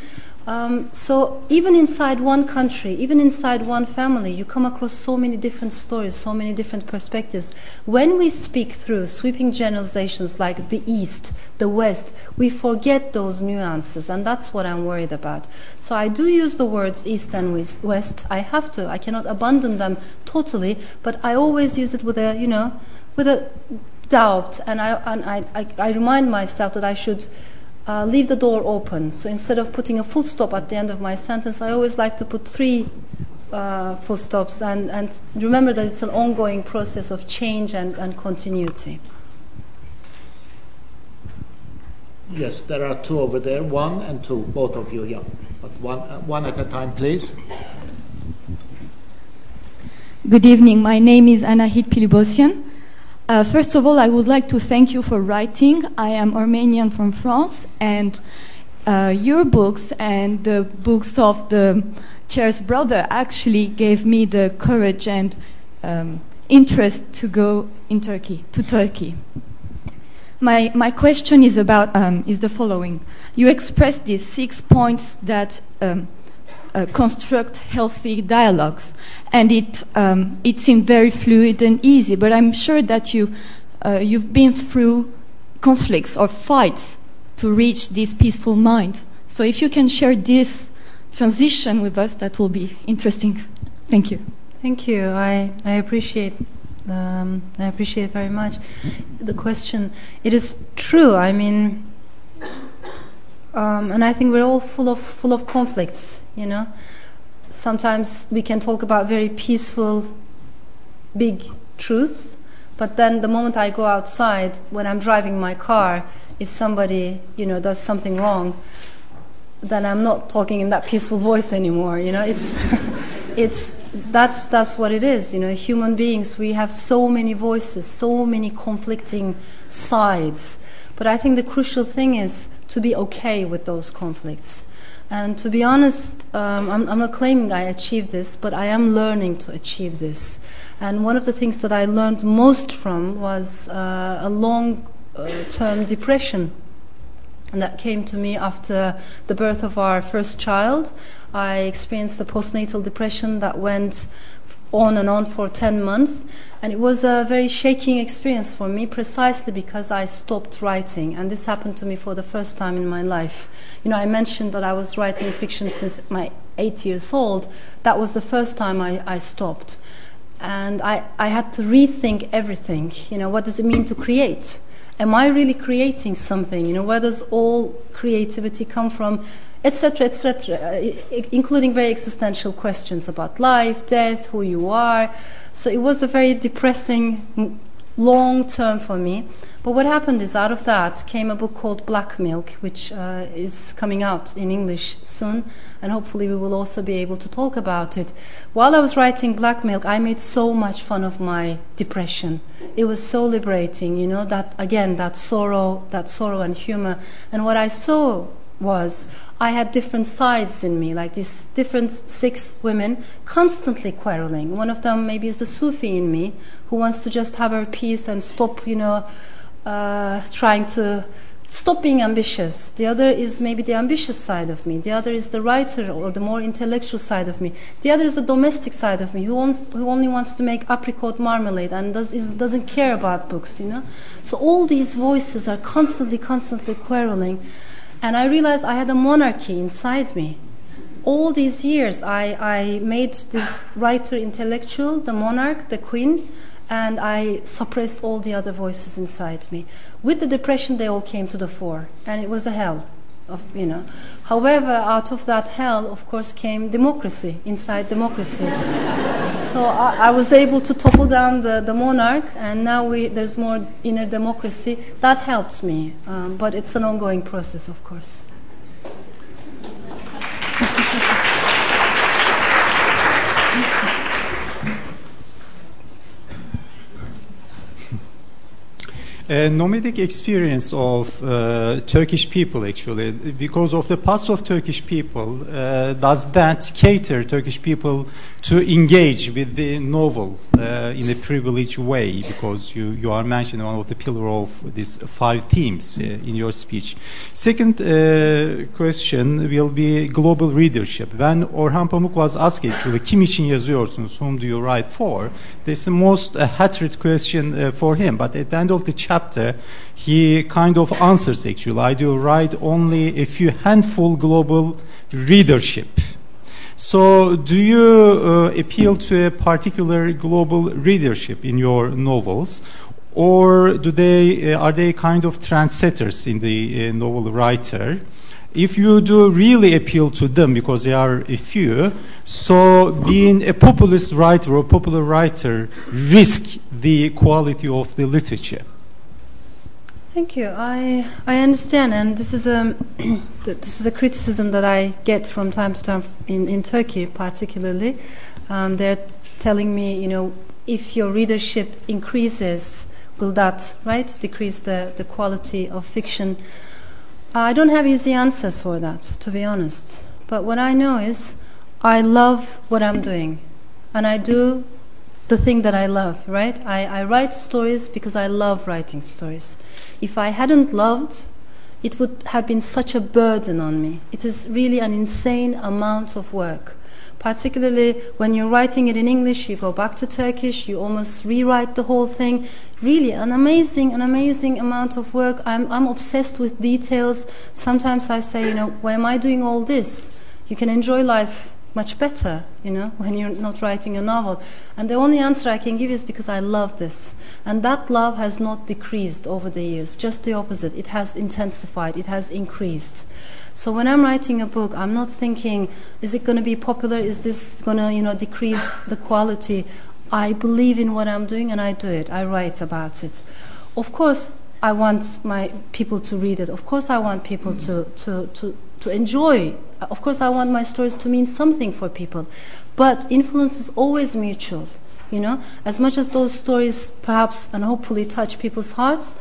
Um, so even inside one country, even inside one family, you come across so many different stories, so many different perspectives. When we speak through sweeping generalizations like the East, the West, we forget those nuances, and that's what I'm worried about. So I do use the words East and West. I have to. I cannot abandon them totally, but I always use it with a, you know, with a doubt, and I and I, I, I remind myself that I should uh, leave the door open. So instead of putting a full stop at the end of my sentence, I always like to put three uh, full stops and, and remember that it's an ongoing process of change and, and continuity. Yes, there are two over there, one and two, both of you, yeah. But one, uh, one at a time, please. Good evening. My name is Anahit Pilibosyan. Uh, first of all, I would like to thank you for writing. I am Armenian from France, and uh, your books and the books of the chair's brother actually gave me the courage and um, interest to go in Turkey, to Turkey. My, my question is about um, is the following. You expressed these six points that um, uh, construct healthy dialogues, and it um, it seemed very fluid and easy. But I'm sure that you uh, you've been through conflicts or fights to reach this peaceful mind. So if you can share this transition with us, that will be interesting. Thank you. Thank you. I I appreciate. Um, I appreciate very much the question. It is true. I mean, um, and I think we're all full of full of conflicts. You know, sometimes we can talk about very peaceful, big truths, but then the moment I go outside, when I'm driving my car, if somebody, you know, does something wrong, then I'm not talking in that peaceful voice anymore. You know, it's. It's that's that's what it is, you know. Human beings, we have so many voices, so many conflicting sides. But I think the crucial thing is to be okay with those conflicts. And to be honest, um, I'm, I'm not claiming I achieved this, but I am learning to achieve this. And one of the things that I learned most from was uh, a long-term uh, depression. And that came to me after the birth of our first child. I experienced a postnatal depression that went on and on for ten months. And it was a very shaking experience for me, precisely because I stopped writing. And this happened to me for the first time in my life. You know, I mentioned that I was writing fiction since my eight years old. That was the first time I, I stopped. And I, I had to rethink everything. You know, what does it mean to create? Am I really creating something? You know, where does all creativity come from, et cetera, et cetera, including very existential questions about life, death, who you are. So it was a very depressing long term for me. But what happened is, out of that came a book called Black Milk, which uh, is coming out in English soon, and hopefully we will also be able to talk about it. While I was writing Black Milk, I made so much fun of my depression. It was so liberating, you know, that, again, that sorrow, that sorrow and humor. And what I saw was, I had different sides in me, like these different six women constantly quarreling. One of them maybe is the Sufi in me, who wants to just have her peace and stop, you know, uh, trying to stop being ambitious. The other is maybe the ambitious side of me. The other is the writer or the more intellectual side of me. The other is the domestic side of me, who, wants, who only wants to make apricot marmalade and does, is, doesn't care about books, you know. So all these voices are constantly, constantly quarreling. And I realized I had a monarchy inside me. All these years, I, I made this writer intellectual, the monarch, the queen, and I suppressed all the other voices inside me. With the depression, they all came to the fore, and it was a hell, of, you know. However, out of that hell, of course, came democracy, inside democracy. So I, I was able to topple down the, the monarch, and now we, there's more inner democracy. That helped me, um, but it's an ongoing process, of course. Uh, nomadic experience of uh, Turkish people, actually, because of the past of Turkish people, uh, does that cater Turkish people to engage with the novel uh, in a privileged way? Because you, you are mentioning one of the pillar of these five themes uh, in your speech. Second uh, question will be global readership. When Orhan Pamuk was asked, actually, kim için yazıyorsunuz, whom do you write for? That's the most uh, hatred question uh, for him. But at the end of the chapter, Chapter, he kind of answers, actually, I do write only a few handful global readership. So do you uh, appeal to a particular global readership in your novels, or do they uh, are they kind of trendsetters in the uh, novel writer? If you do really appeal to them, because they are a few, so being a populist writer or popular writer risk the quality of the literature. Thank you. I I understand, and this is a this is a criticism that I get from time to time in in Turkey, particularly. Um, they're telling me, you know, if your readership increases, will that right decrease the the quality of fiction? I don't have easy answers for that, to be honest. But what I know is I love what I'm doing. And I do the thing that I love, right? I, I write stories because I love writing stories. If I hadn't loved, it would have been such a burden on me. It is really an insane amount of work. Particularly when you're writing it in English, you go back to Turkish, you almost rewrite the whole thing. Really, an amazing, an amazing amount of work. I'm, I'm obsessed with details. Sometimes I say, you know, why am I doing all this? You can enjoy life much better, you know, when you're not writing a novel. And the only answer I can give is because I love this. And that love has not decreased over the years, just the opposite. It has intensified, it has increased. So when I'm writing a book, I'm not thinking, is it going to be popular? Is this going to, you know, decrease the quality? I believe in what I'm doing and I do it. I write about it. Of course, I want my people to read it. Of course, I want people to, to, to, to enjoy. Of course, I want my stories to mean something for people. But influence is always mutual, you know. As much as those stories perhaps and hopefully touch people's hearts,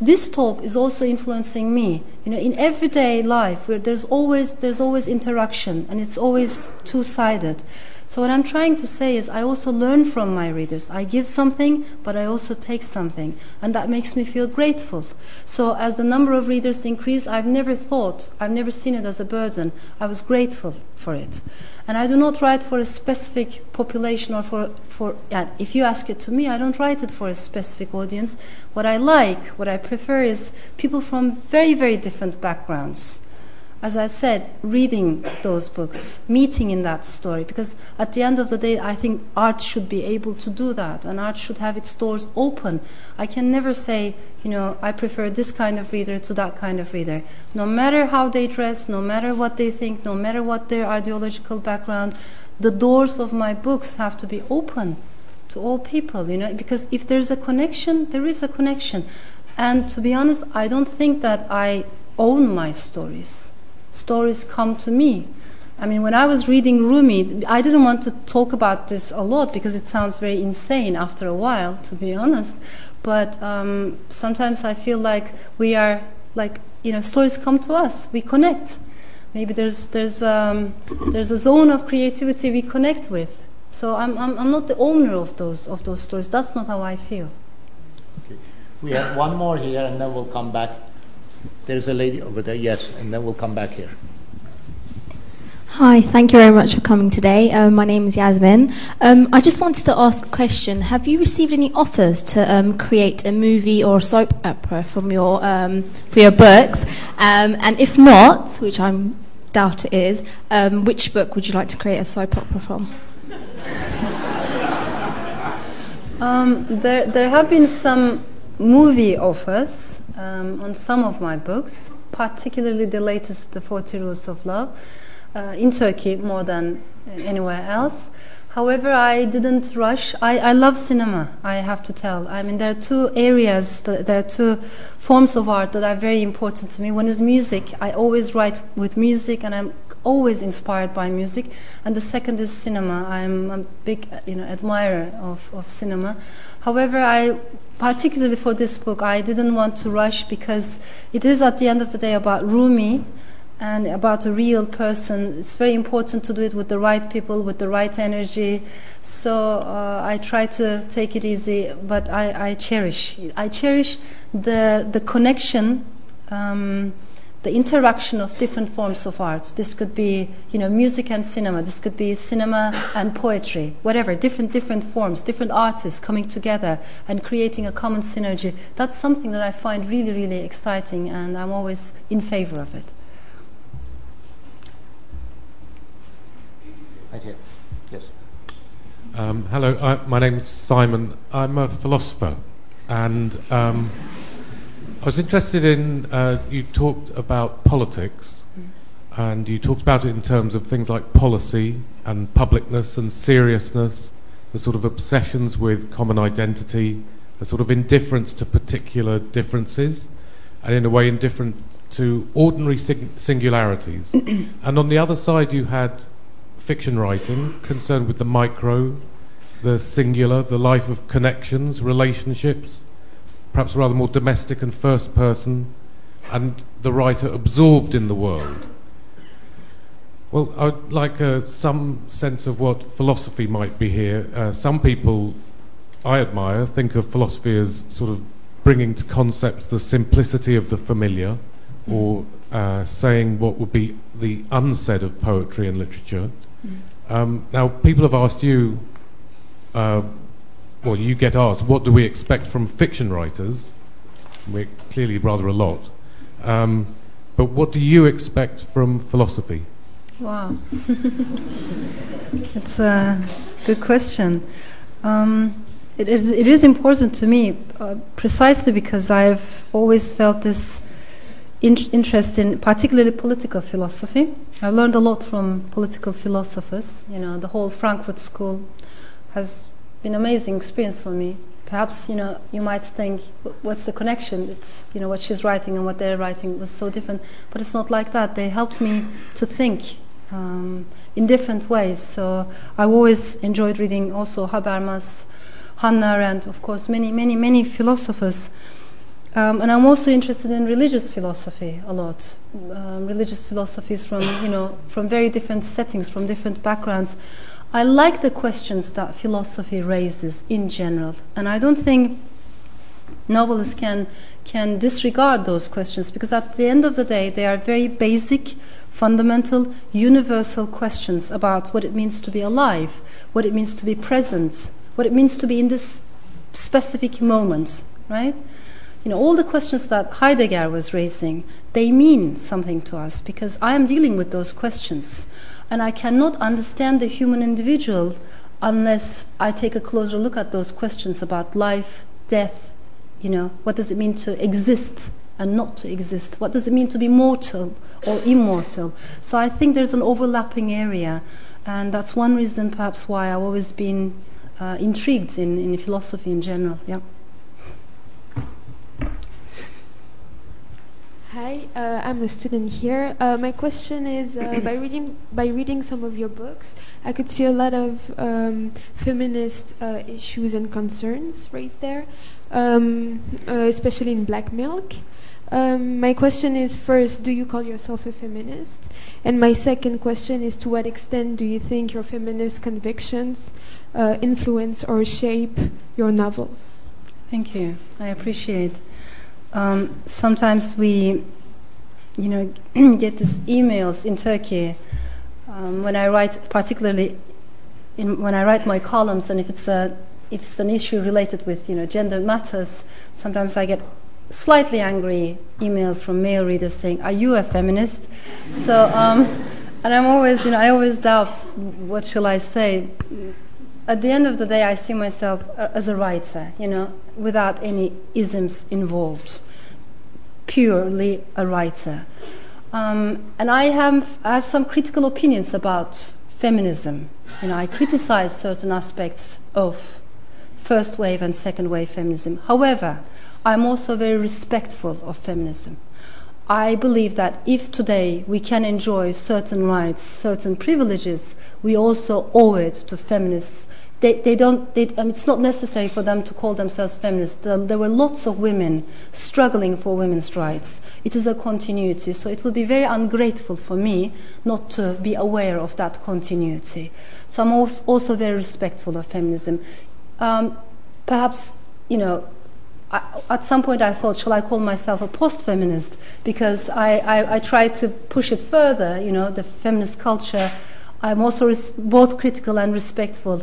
this talk is also influencing me. You know, in everyday life, where there's always there's always interaction, and it's always two-sided. So what I'm trying to say is, I also learn from my readers. I give something, but I also take something, and that makes me feel grateful. So as the number of readers increase, I've never thought, I've never seen it as a burden. I was grateful for it. And I do not write for a specific population or for, for yeah, if you ask it to me, I don't write it for a specific audience. What I like, what I prefer is people from very, very different backgrounds. As I said, reading those books, meeting in that story, because at the end of the day, I think art should be able to do that, and art should have its doors open. I can never say, you know, I prefer this kind of reader to that kind of reader. No matter how they dress, no matter what they think, no matter what their ideological background, the doors of my books have to be open to all people, you know, because if there's a connection, there is a connection. And to be honest, I don't think that I own my stories. Stories come to me. I mean, when I was reading Rumi, I didn't want to talk about this a lot because it sounds very insane after a while, to be honest. But um, sometimes I feel like we are, like, you know, stories come to us. We connect. Maybe there's there's um, there's a zone of creativity we connect with. So I'm I'm, I'm not the owner of those of those stories. That's not how I feel. Okay. We have one more here, and then we'll come back. There's a lady over there, yes, and then we'll come back here. Hi, thank you very much for coming today. Um, my name is Yasmin. Um, I just wanted to ask a question. Have you received any offers to um, create a movie or a soap opera from your um, for your books? Um, and if not, which I doubt it is, um, which book would you like to create a soap opera from? um, there, there have been some movie offers. Um, on some of my books, particularly the latest, The Forty Rules of Love, uh, in Turkey more than anywhere else. However, I didn't rush. I, I love cinema, I have to tell. I mean, there are two areas, th- there are two forms of art that are very important to me. One is music. I always write with music, and I'm always inspired by music. And the second is cinema. I'm a big, you know, admirer of, of cinema. However, I... particularly for this book, I didn't want to rush because it is at the end of the day about Rumi and about a real person. It's very important to do it with the right people, with the right energy. So uh, I try to take it easy, but I, I cherish. I cherish the the connection, um, the interaction of different forms of art. This could be, you know, music and cinema. This could be cinema and poetry, whatever, different different forms, different artists coming together and creating a common synergy. That's something that I find really, really exciting, and I'm always in favor of it. Right here. Yes. Um, hello, I, my name's Simon. I'm a philosopher. And um, I was interested in, uh, you talked about politics, and you talked about it in terms of things like policy and publicness and seriousness, the sort of obsessions with common identity, a sort of indifference to particular differences, and in a way indifference to ordinary sing- singularities. And on the other side you had fiction writing, concerned with the micro, the singular, the life of connections, relationships, perhaps rather more domestic and first person, and the writer absorbed in the world. Well, I'd like uh, some sense of what philosophy might be here. Uh, some people I admire think of philosophy as sort of bringing to concepts the simplicity of the familiar, mm. or uh, saying what would be the unsaid of poetry and literature. Mm. Um, now, people have asked you, uh, well, you get asked, what do we expect from fiction writers? We're clearly rather a lot. Um, but what do you expect from philosophy? Wow, that's a good question. Um, it is it is important to me uh, precisely because I've always felt this in- interest in particularly political philosophy. I learned a lot from political philosophers. You know, the whole Frankfurt School has been an amazing experience for me. Perhaps, you know, you might think, what's the connection? It's, you know, what she's writing and what they're writing was so different, but it's not like that. They helped me to think Um, in different ways. So I've always enjoyed reading also Habermas, Hannah Arendt, of course, many, many, many philosophers. Um, and I'm also interested in religious philosophy a lot. Um, religious philosophies from, you know, from very different settings, from different backgrounds. I like the questions that philosophy raises in general. And I don't think novelists can can disregard those questions, because at the end of the day they are very basic, fundamental, universal questions about what it means to be alive, what it means to be present, what it means to be in this specific moment, right? You know, all the questions that Heidegger was raising, they mean something to us, because I am dealing with those questions, and I cannot understand the human individual unless I take a closer look at those questions about life, death. You know, what does it mean to exist and not to exist? What does it mean to be mortal or immortal? So I think there's an overlapping area, and that's one reason perhaps why I've always been uh, intrigued in, in philosophy in general. Yeah. Hi, uh, I'm a student here. Uh, my question is, uh, by reading by reading some of your books, I could see a lot of um, feminist uh, issues and concerns raised there. Um, uh, especially in Black Milk. Um, my question is, first, do you call yourself a feminist? And my second question is, to what extent do you think your feminist convictions uh, influence or shape your novels? Thank you. I appreciate. Um, sometimes we, you know, get these emails in Turkey um, when I write, particularly in, when I write my columns, and if it's a If it's an issue related with, you know, gender matters, sometimes I get slightly angry emails from male readers saying, "Are you a feminist?" So, um, and I'm always, you know, I always doubt, what shall I say? At the end of the day, I see myself as a writer, you know, without any isms involved, purely a writer. Um, and I have, I have some critical opinions about feminism. You know, I criticize certain aspects of first wave and second wave feminism. However, I'm also very respectful of feminism. I believe that if today we can enjoy certain rights, certain privileges, we also owe it to feminists. They, they don't. They, um, it's not necessary for them to call themselves feminists. There, there were lots of women struggling for women's rights. It is a continuity, so it would be very ungrateful for me not to be aware of that continuity. So I'm also very respectful of feminism. Um, perhaps, you know, I, at some point I thought, shall I call myself a post-feminist? Because I, I, I try to push it further, you know, the feminist culture. I'm also res- both critical and respectful.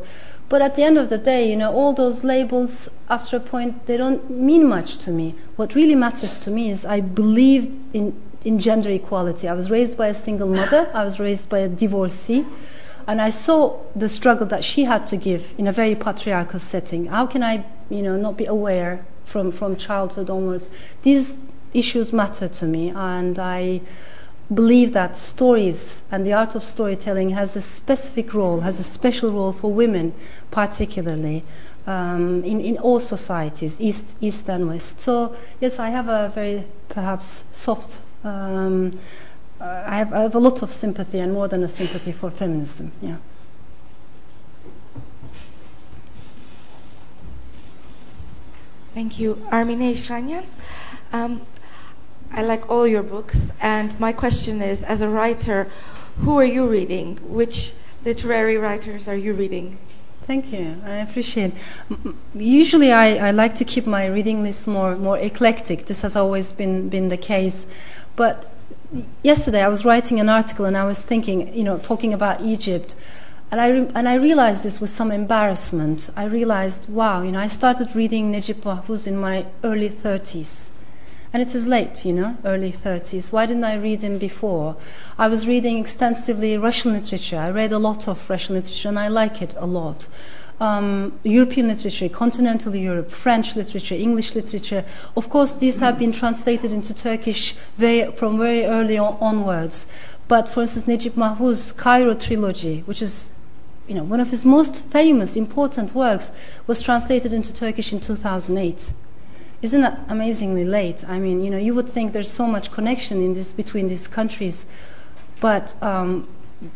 But at the end of the day, you know, all those labels, after a point, they don't mean much to me. What really matters to me is I believe in, in gender equality. I was raised by a single mother. I was raised by a divorcee. And I saw the struggle that she had to give in a very patriarchal setting. How can I, you know, not be aware from, from childhood onwards. These issues matter to me, and I believe that stories and the art of storytelling has a specific role, has a special role for women particularly, um, in, in all societies, East, East and West. So yes, I have a very perhaps soft, um, I, have, I have a lot of sympathy, and more than a sympathy, for feminism. Yeah. Thank you. Armine Ishkanyan. Um, I like all your books, and my question is, as a writer, who are you reading? Which literary writers are you reading? Thank you. I appreciate it. Usually I, I like to keep my reading list more, more eclectic. This has always been, been the case. But yesterday I was writing an article, and I was thinking, you know, talking about Egypt. And I, re- and I realized this with some embarrassment. I realized, wow, you know, I started reading Naguib Mahfouz in my early thirties. And it is late, you know, early thirties. Why didn't I read him before? I was reading extensively Russian literature. I read a lot of Russian literature, and I like it a lot. Um, European literature, continental Europe, French literature, English literature. Of course, these have been translated into Turkish very, from very early on, onwards. But for instance, Naguib Mahfouz's Cairo trilogy, which is, you know, one of his most famous, important works, was translated into Turkish in two thousand eight. Isn't that amazingly late? I mean, you know, you would think there's so much connection in this between these countries, but um,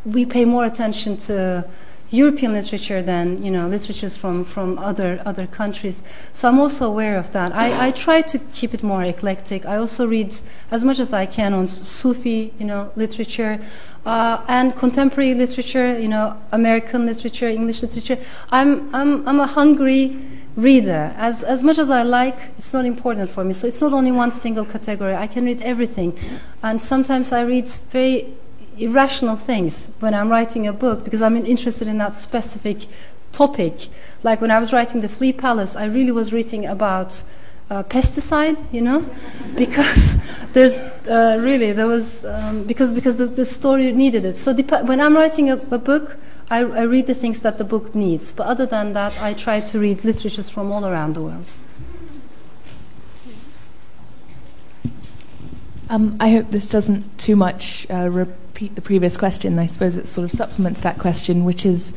we pay more attention to European literature than, you know, literatures from, from other other countries. So I'm also aware of that. I, I try to keep it more eclectic. I also read as much as I can on Sufi, you know, literature, uh, and contemporary literature, you know, American literature, English literature. I'm I'm I'm a hungry reader. As as much as I like, it's not important for me. So it's not only one single category. I can read everything, and sometimes I read very irrational things when I'm writing a book, because I'm interested in that specific topic. Like when I was writing The Flea Palace, I really was reading about uh, pesticide, you know, because there's uh, really there was um, because because the, the story needed it. So dep- when I'm writing a, a book, I, I read the things that the book needs. But other than that, I try to read literatures from all around the world. Um, I hope this doesn't too much uh, repeat the previous question. I suppose it sort of supplements that question, which is,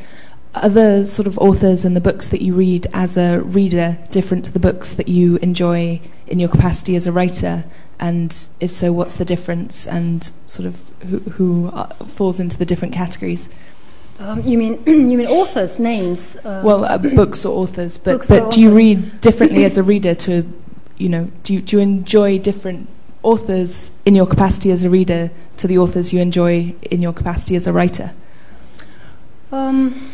are the sort of authors and the books that you read as a reader different to the books that you enjoy in your capacity as a writer? And if so, what's the difference, and sort of who, who are, falls into the different categories? Um, you mean you mean authors' names? Um, well, uh, books or authors, but, books but or authors. Do you read differently as a reader to, you know, do you, do you enjoy different authors in your capacity as a reader to the authors you enjoy in your capacity as a writer? Um,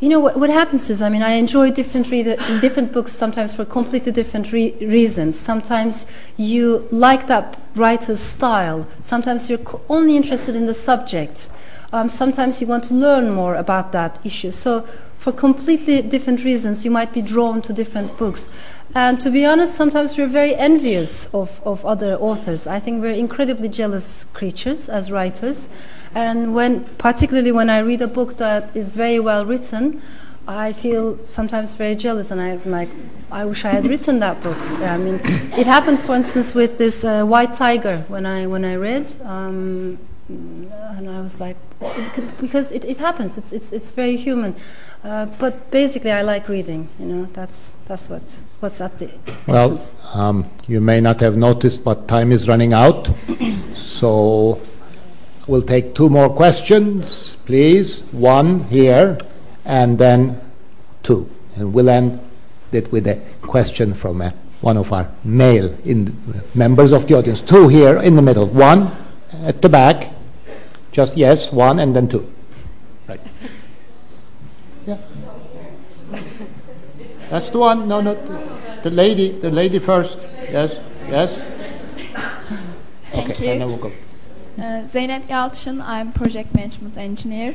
you know, what, what happens is, I mean, I enjoy different reader, different books sometimes for completely different re- reasons. Sometimes you like that writer's style. Sometimes you're only interested in the subject. Um, sometimes you want to learn more about that issue. So for completely different reasons, you might be drawn to different books. And to be honest, sometimes we're very envious of, of other authors. I think we're incredibly jealous creatures as writers. And when, particularly when I read a book that is very well written, I feel sometimes very jealous, and I'm like, I wish I had written that book. I mean, it happened, for instance, with this uh, White Tiger when I when I read. Um, And I was like, because it, it happens. It's it's it's very human. Uh, but basically, I like reading. You know, that's that's what what's at the well, essence. Well, um, you may not have noticed, but time is running out. So we'll take two more questions, please. One here, and then two, and we'll end it with a question from uh, one of our male in members of the audience. Two here in the middle. One. At the back, just yes, one and then two. Right. Yeah. That's the one. No, no. The lady, the lady first. Yes, yes. Thank okay, you. And then we'll go. Uh, Zeynep Yalçın, I'm project management engineer.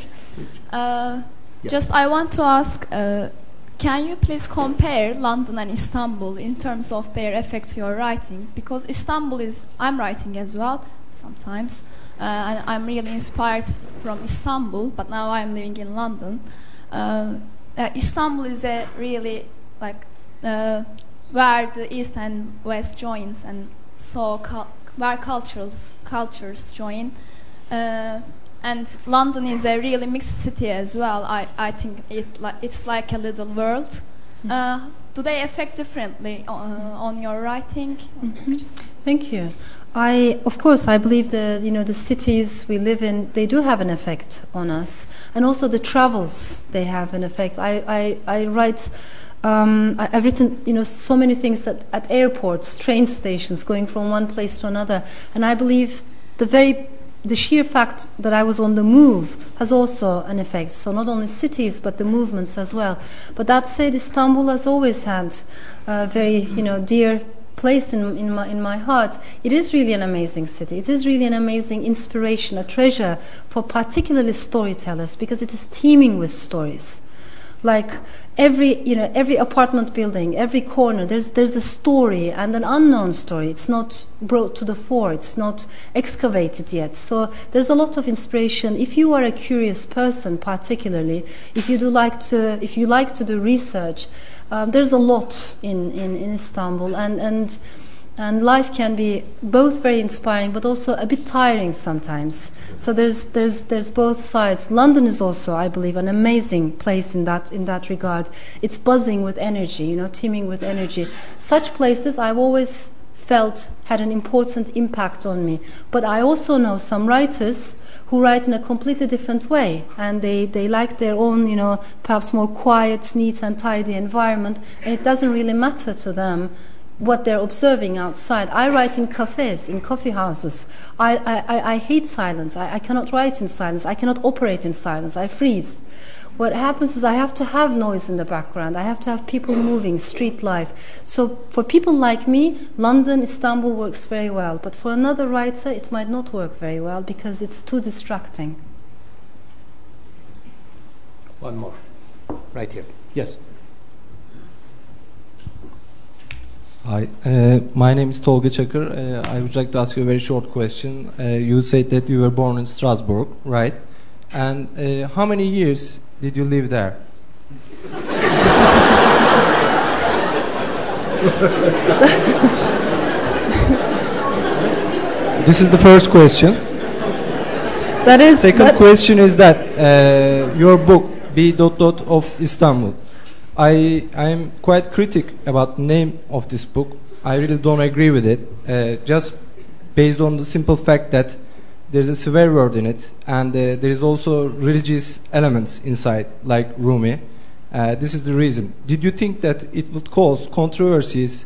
Uh, yeah. Just I want to ask, uh, can you please compare London and Istanbul in terms of their effect to your writing? Because Istanbul is, I'm writing as well. Sometimes uh, and I'm really inspired from Istanbul, but now I'm living in London. Uh, uh, Istanbul is a really like uh, where the East and West joins, and so cul where cultures cultures join. Uh, and London is a really mixed city as well. I, I think it li it's like a little world. Mm. Uh, do they affect differently uh, on your writing? Mm-hmm. Thank you. I, of course, I believe the you know the cities we live in, they do have an effect on us, and also the travels, they have an effect. I I, I write, um, I, I've written you know so many things at, at airports, train stations, going from one place to another, and I believe the very the sheer fact that I was on the move has also an effect. So not only cities, but the movements as well. But that said, Istanbul has always had a very you know dear place in, in, my, in my heart. It is really an amazing city. It is really an amazing inspiration, a treasure for particularly storytellers, because it is teeming with stories. Like every, you know, every apartment building, every corner, there's, there's a story, and an unknown story. It's not brought to the fore. It's not excavated yet. So there's a lot of inspiration. If you are a curious person, particularly, if you do like to, if you like to do research, um, there's a lot in, in, in Istanbul, and and and life can be both very inspiring, but also a bit tiring sometimes. So there's there's there's both sides. London is also, I believe, an amazing place in that in that regard. It's buzzing with energy, you know, teeming with energy. Such places I've always felt had an important impact on me. But I also know some writers who write in a completely different way, and they, they like their own, you know, perhaps more quiet, neat and tidy environment, and it doesn't really matter to them what they're observing outside. I write in cafes, in coffee houses. I, I, I hate silence. I, I cannot write in silence. I cannot operate in silence. I freeze. What happens is I have to have noise in the background. I have to have people moving, street life. So for people like me, London, Istanbul works very well. But for another writer, it might not work very well because it's too distracting. One more. Right here. Yes. Hi, uh, my name is Tolga Çakır. Uh, I would like to ask you a very short question. Uh, you said that you were born in Strasbourg, right? And uh, how many years did you live there? This is the first question. That is. Second that question is that uh, your book, B. Dot Dot of Istanbul. I am quite critic about the name of this book. I really don't agree with it, uh, just based on the simple fact that there's a swear word in it, and uh, there is also religious elements inside, like Rumi. Uh, this is the reason. Did you think that it would cause controversies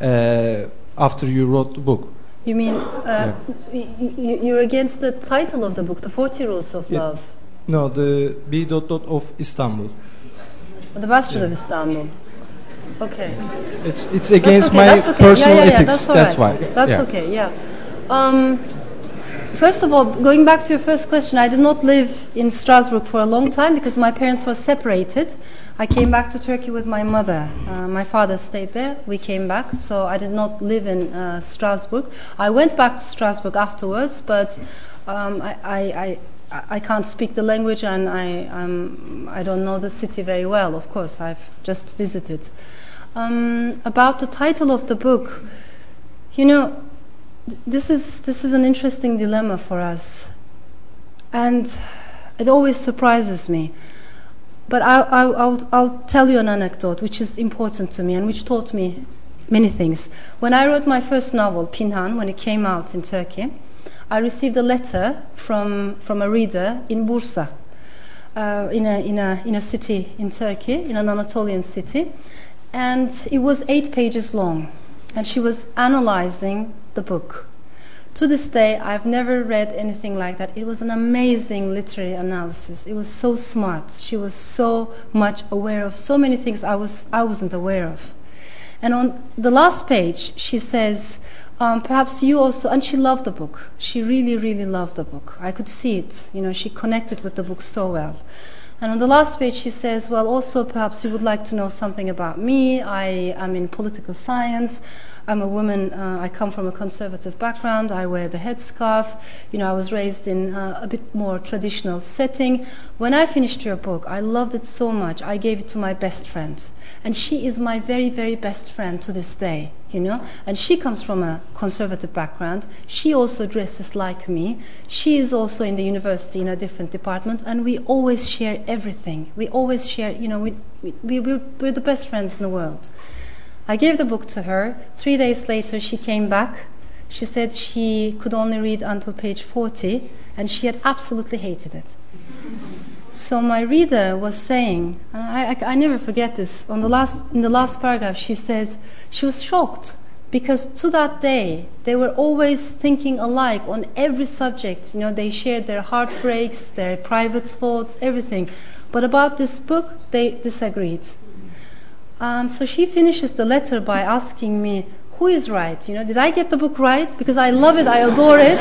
uh, after you wrote the book? You mean uh, yeah. you're against the title of the book, The Forty Rules of yeah. Love? No, the B. Dot Dot of Istanbul. The Bastard yeah. of Istanbul. Okay. It's it's against okay, my okay. personal yeah, yeah, yeah, ethics. That's, that's right. why. That's yeah. okay. Yeah. Um, first of all, going back to your first question, I did not live in Strasbourg for a long time because my parents were separated. I came back to Turkey with my mother. Uh, my father stayed there. We came back, so I did not live in uh, Strasbourg. I went back to Strasbourg afterwards, but um, I. I, I I can't speak the language, and I, um, I don't know the city very well, of course. I've just visited. Um, about the title of the book, you know, th this is, this is an interesting dilemma for us. And it always surprises me. But I, I, I'll, I'll tell you an anecdote which is important to me and which taught me many things. When I wrote my first novel, Pinhan, when it came out in Turkey, I received a letter from, from a reader in Bursa, uh, in, a, in, a, in a city in Turkey, in an Anatolian city, and it was eight pages long, and she was analyzing the book. To this day, I've never read anything like that. It was an amazing literary analysis. It was so smart. She was so much aware of so many things I, was, I wasn't aware of. And on the last page, she says, Um, perhaps you also, and she loved the book. She really, really loved the book. I could see it. You know, she connected with the book so well. And on the last page, she says, well, also perhaps you would like to know something about me. I am in political science. I'm a woman, uh, I come from a conservative background, I wear the headscarf, you know, I was raised in uh, a bit more traditional setting. When I finished your book, I loved it so much, I gave it to my best friend. And she is my very, very best friend to this day, you know. And she comes from a conservative background. She also dresses like me. She is also in the university in a different department. And we always share everything. We always share, you know, we, we, we're, we're the best friends in the world. I gave the book to her. Three days later, she came back. She said she could only read until page forty, and she had absolutely hated it. So my reader was saying, and I, I, I never forget this, on the last, in the last paragraph she says she was shocked because to that day they were always thinking alike on every subject. You know, they shared their heartbreaks, their private thoughts, everything. But about this book, they disagreed. Um, so she finishes the letter by asking me, who is right? You know, did I get the book right? Because I love it, I adore it.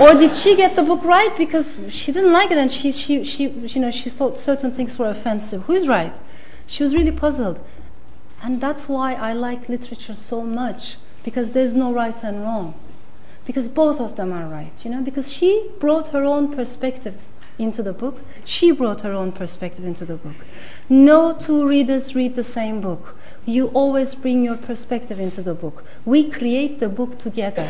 Or did she get the book right because she didn't like it and she, she, she, you know, she thought certain things were offensive? Who is right? She was really puzzled. And that's why I like literature so much, because there's no right and wrong. Because both of them are right, you know, because she brought her own perspective into the book. She brought her own perspective into the book. No two readers read the same book. You always bring your perspective into the book. We create the book together,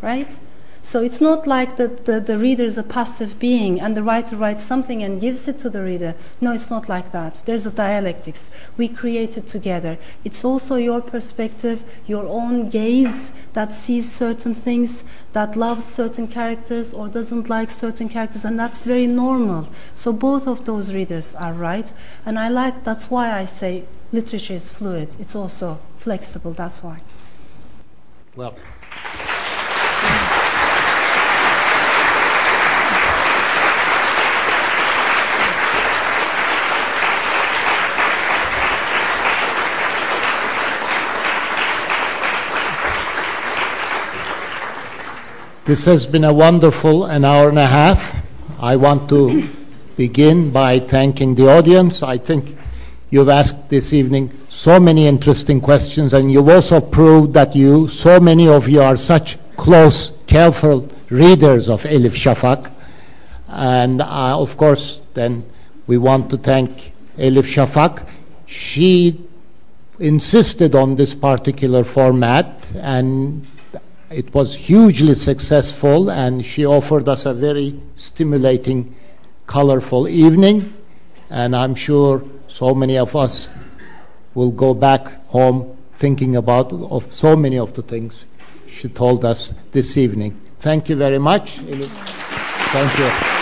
right? So it's not like the, the, the reader is a passive being and the writer writes something and gives it to the reader. No, it's not like that. There's a dialectics. We create it together. It's also your perspective, your own gaze that sees certain things, that loves certain characters or doesn't like certain characters, and that's very normal. So both of those readers are right. And I like, that's why I say literature is fluid. It's also flexible, that's why. Well. This has been a wonderful an hour and a half. I want to begin by thanking the audience. I think you've asked this evening so many interesting questions, and you've also proved that you, so many of you, are such close, careful readers of Elif Shafak. And uh, of course, then we want to thank Elif Shafak. She insisted on this particular format, and it was hugely successful, and she offered us a very stimulating, colorful evening. And I'm sure so many of us will go back home thinking about of so many of the things she told us this evening. Thank you very much. Thank you.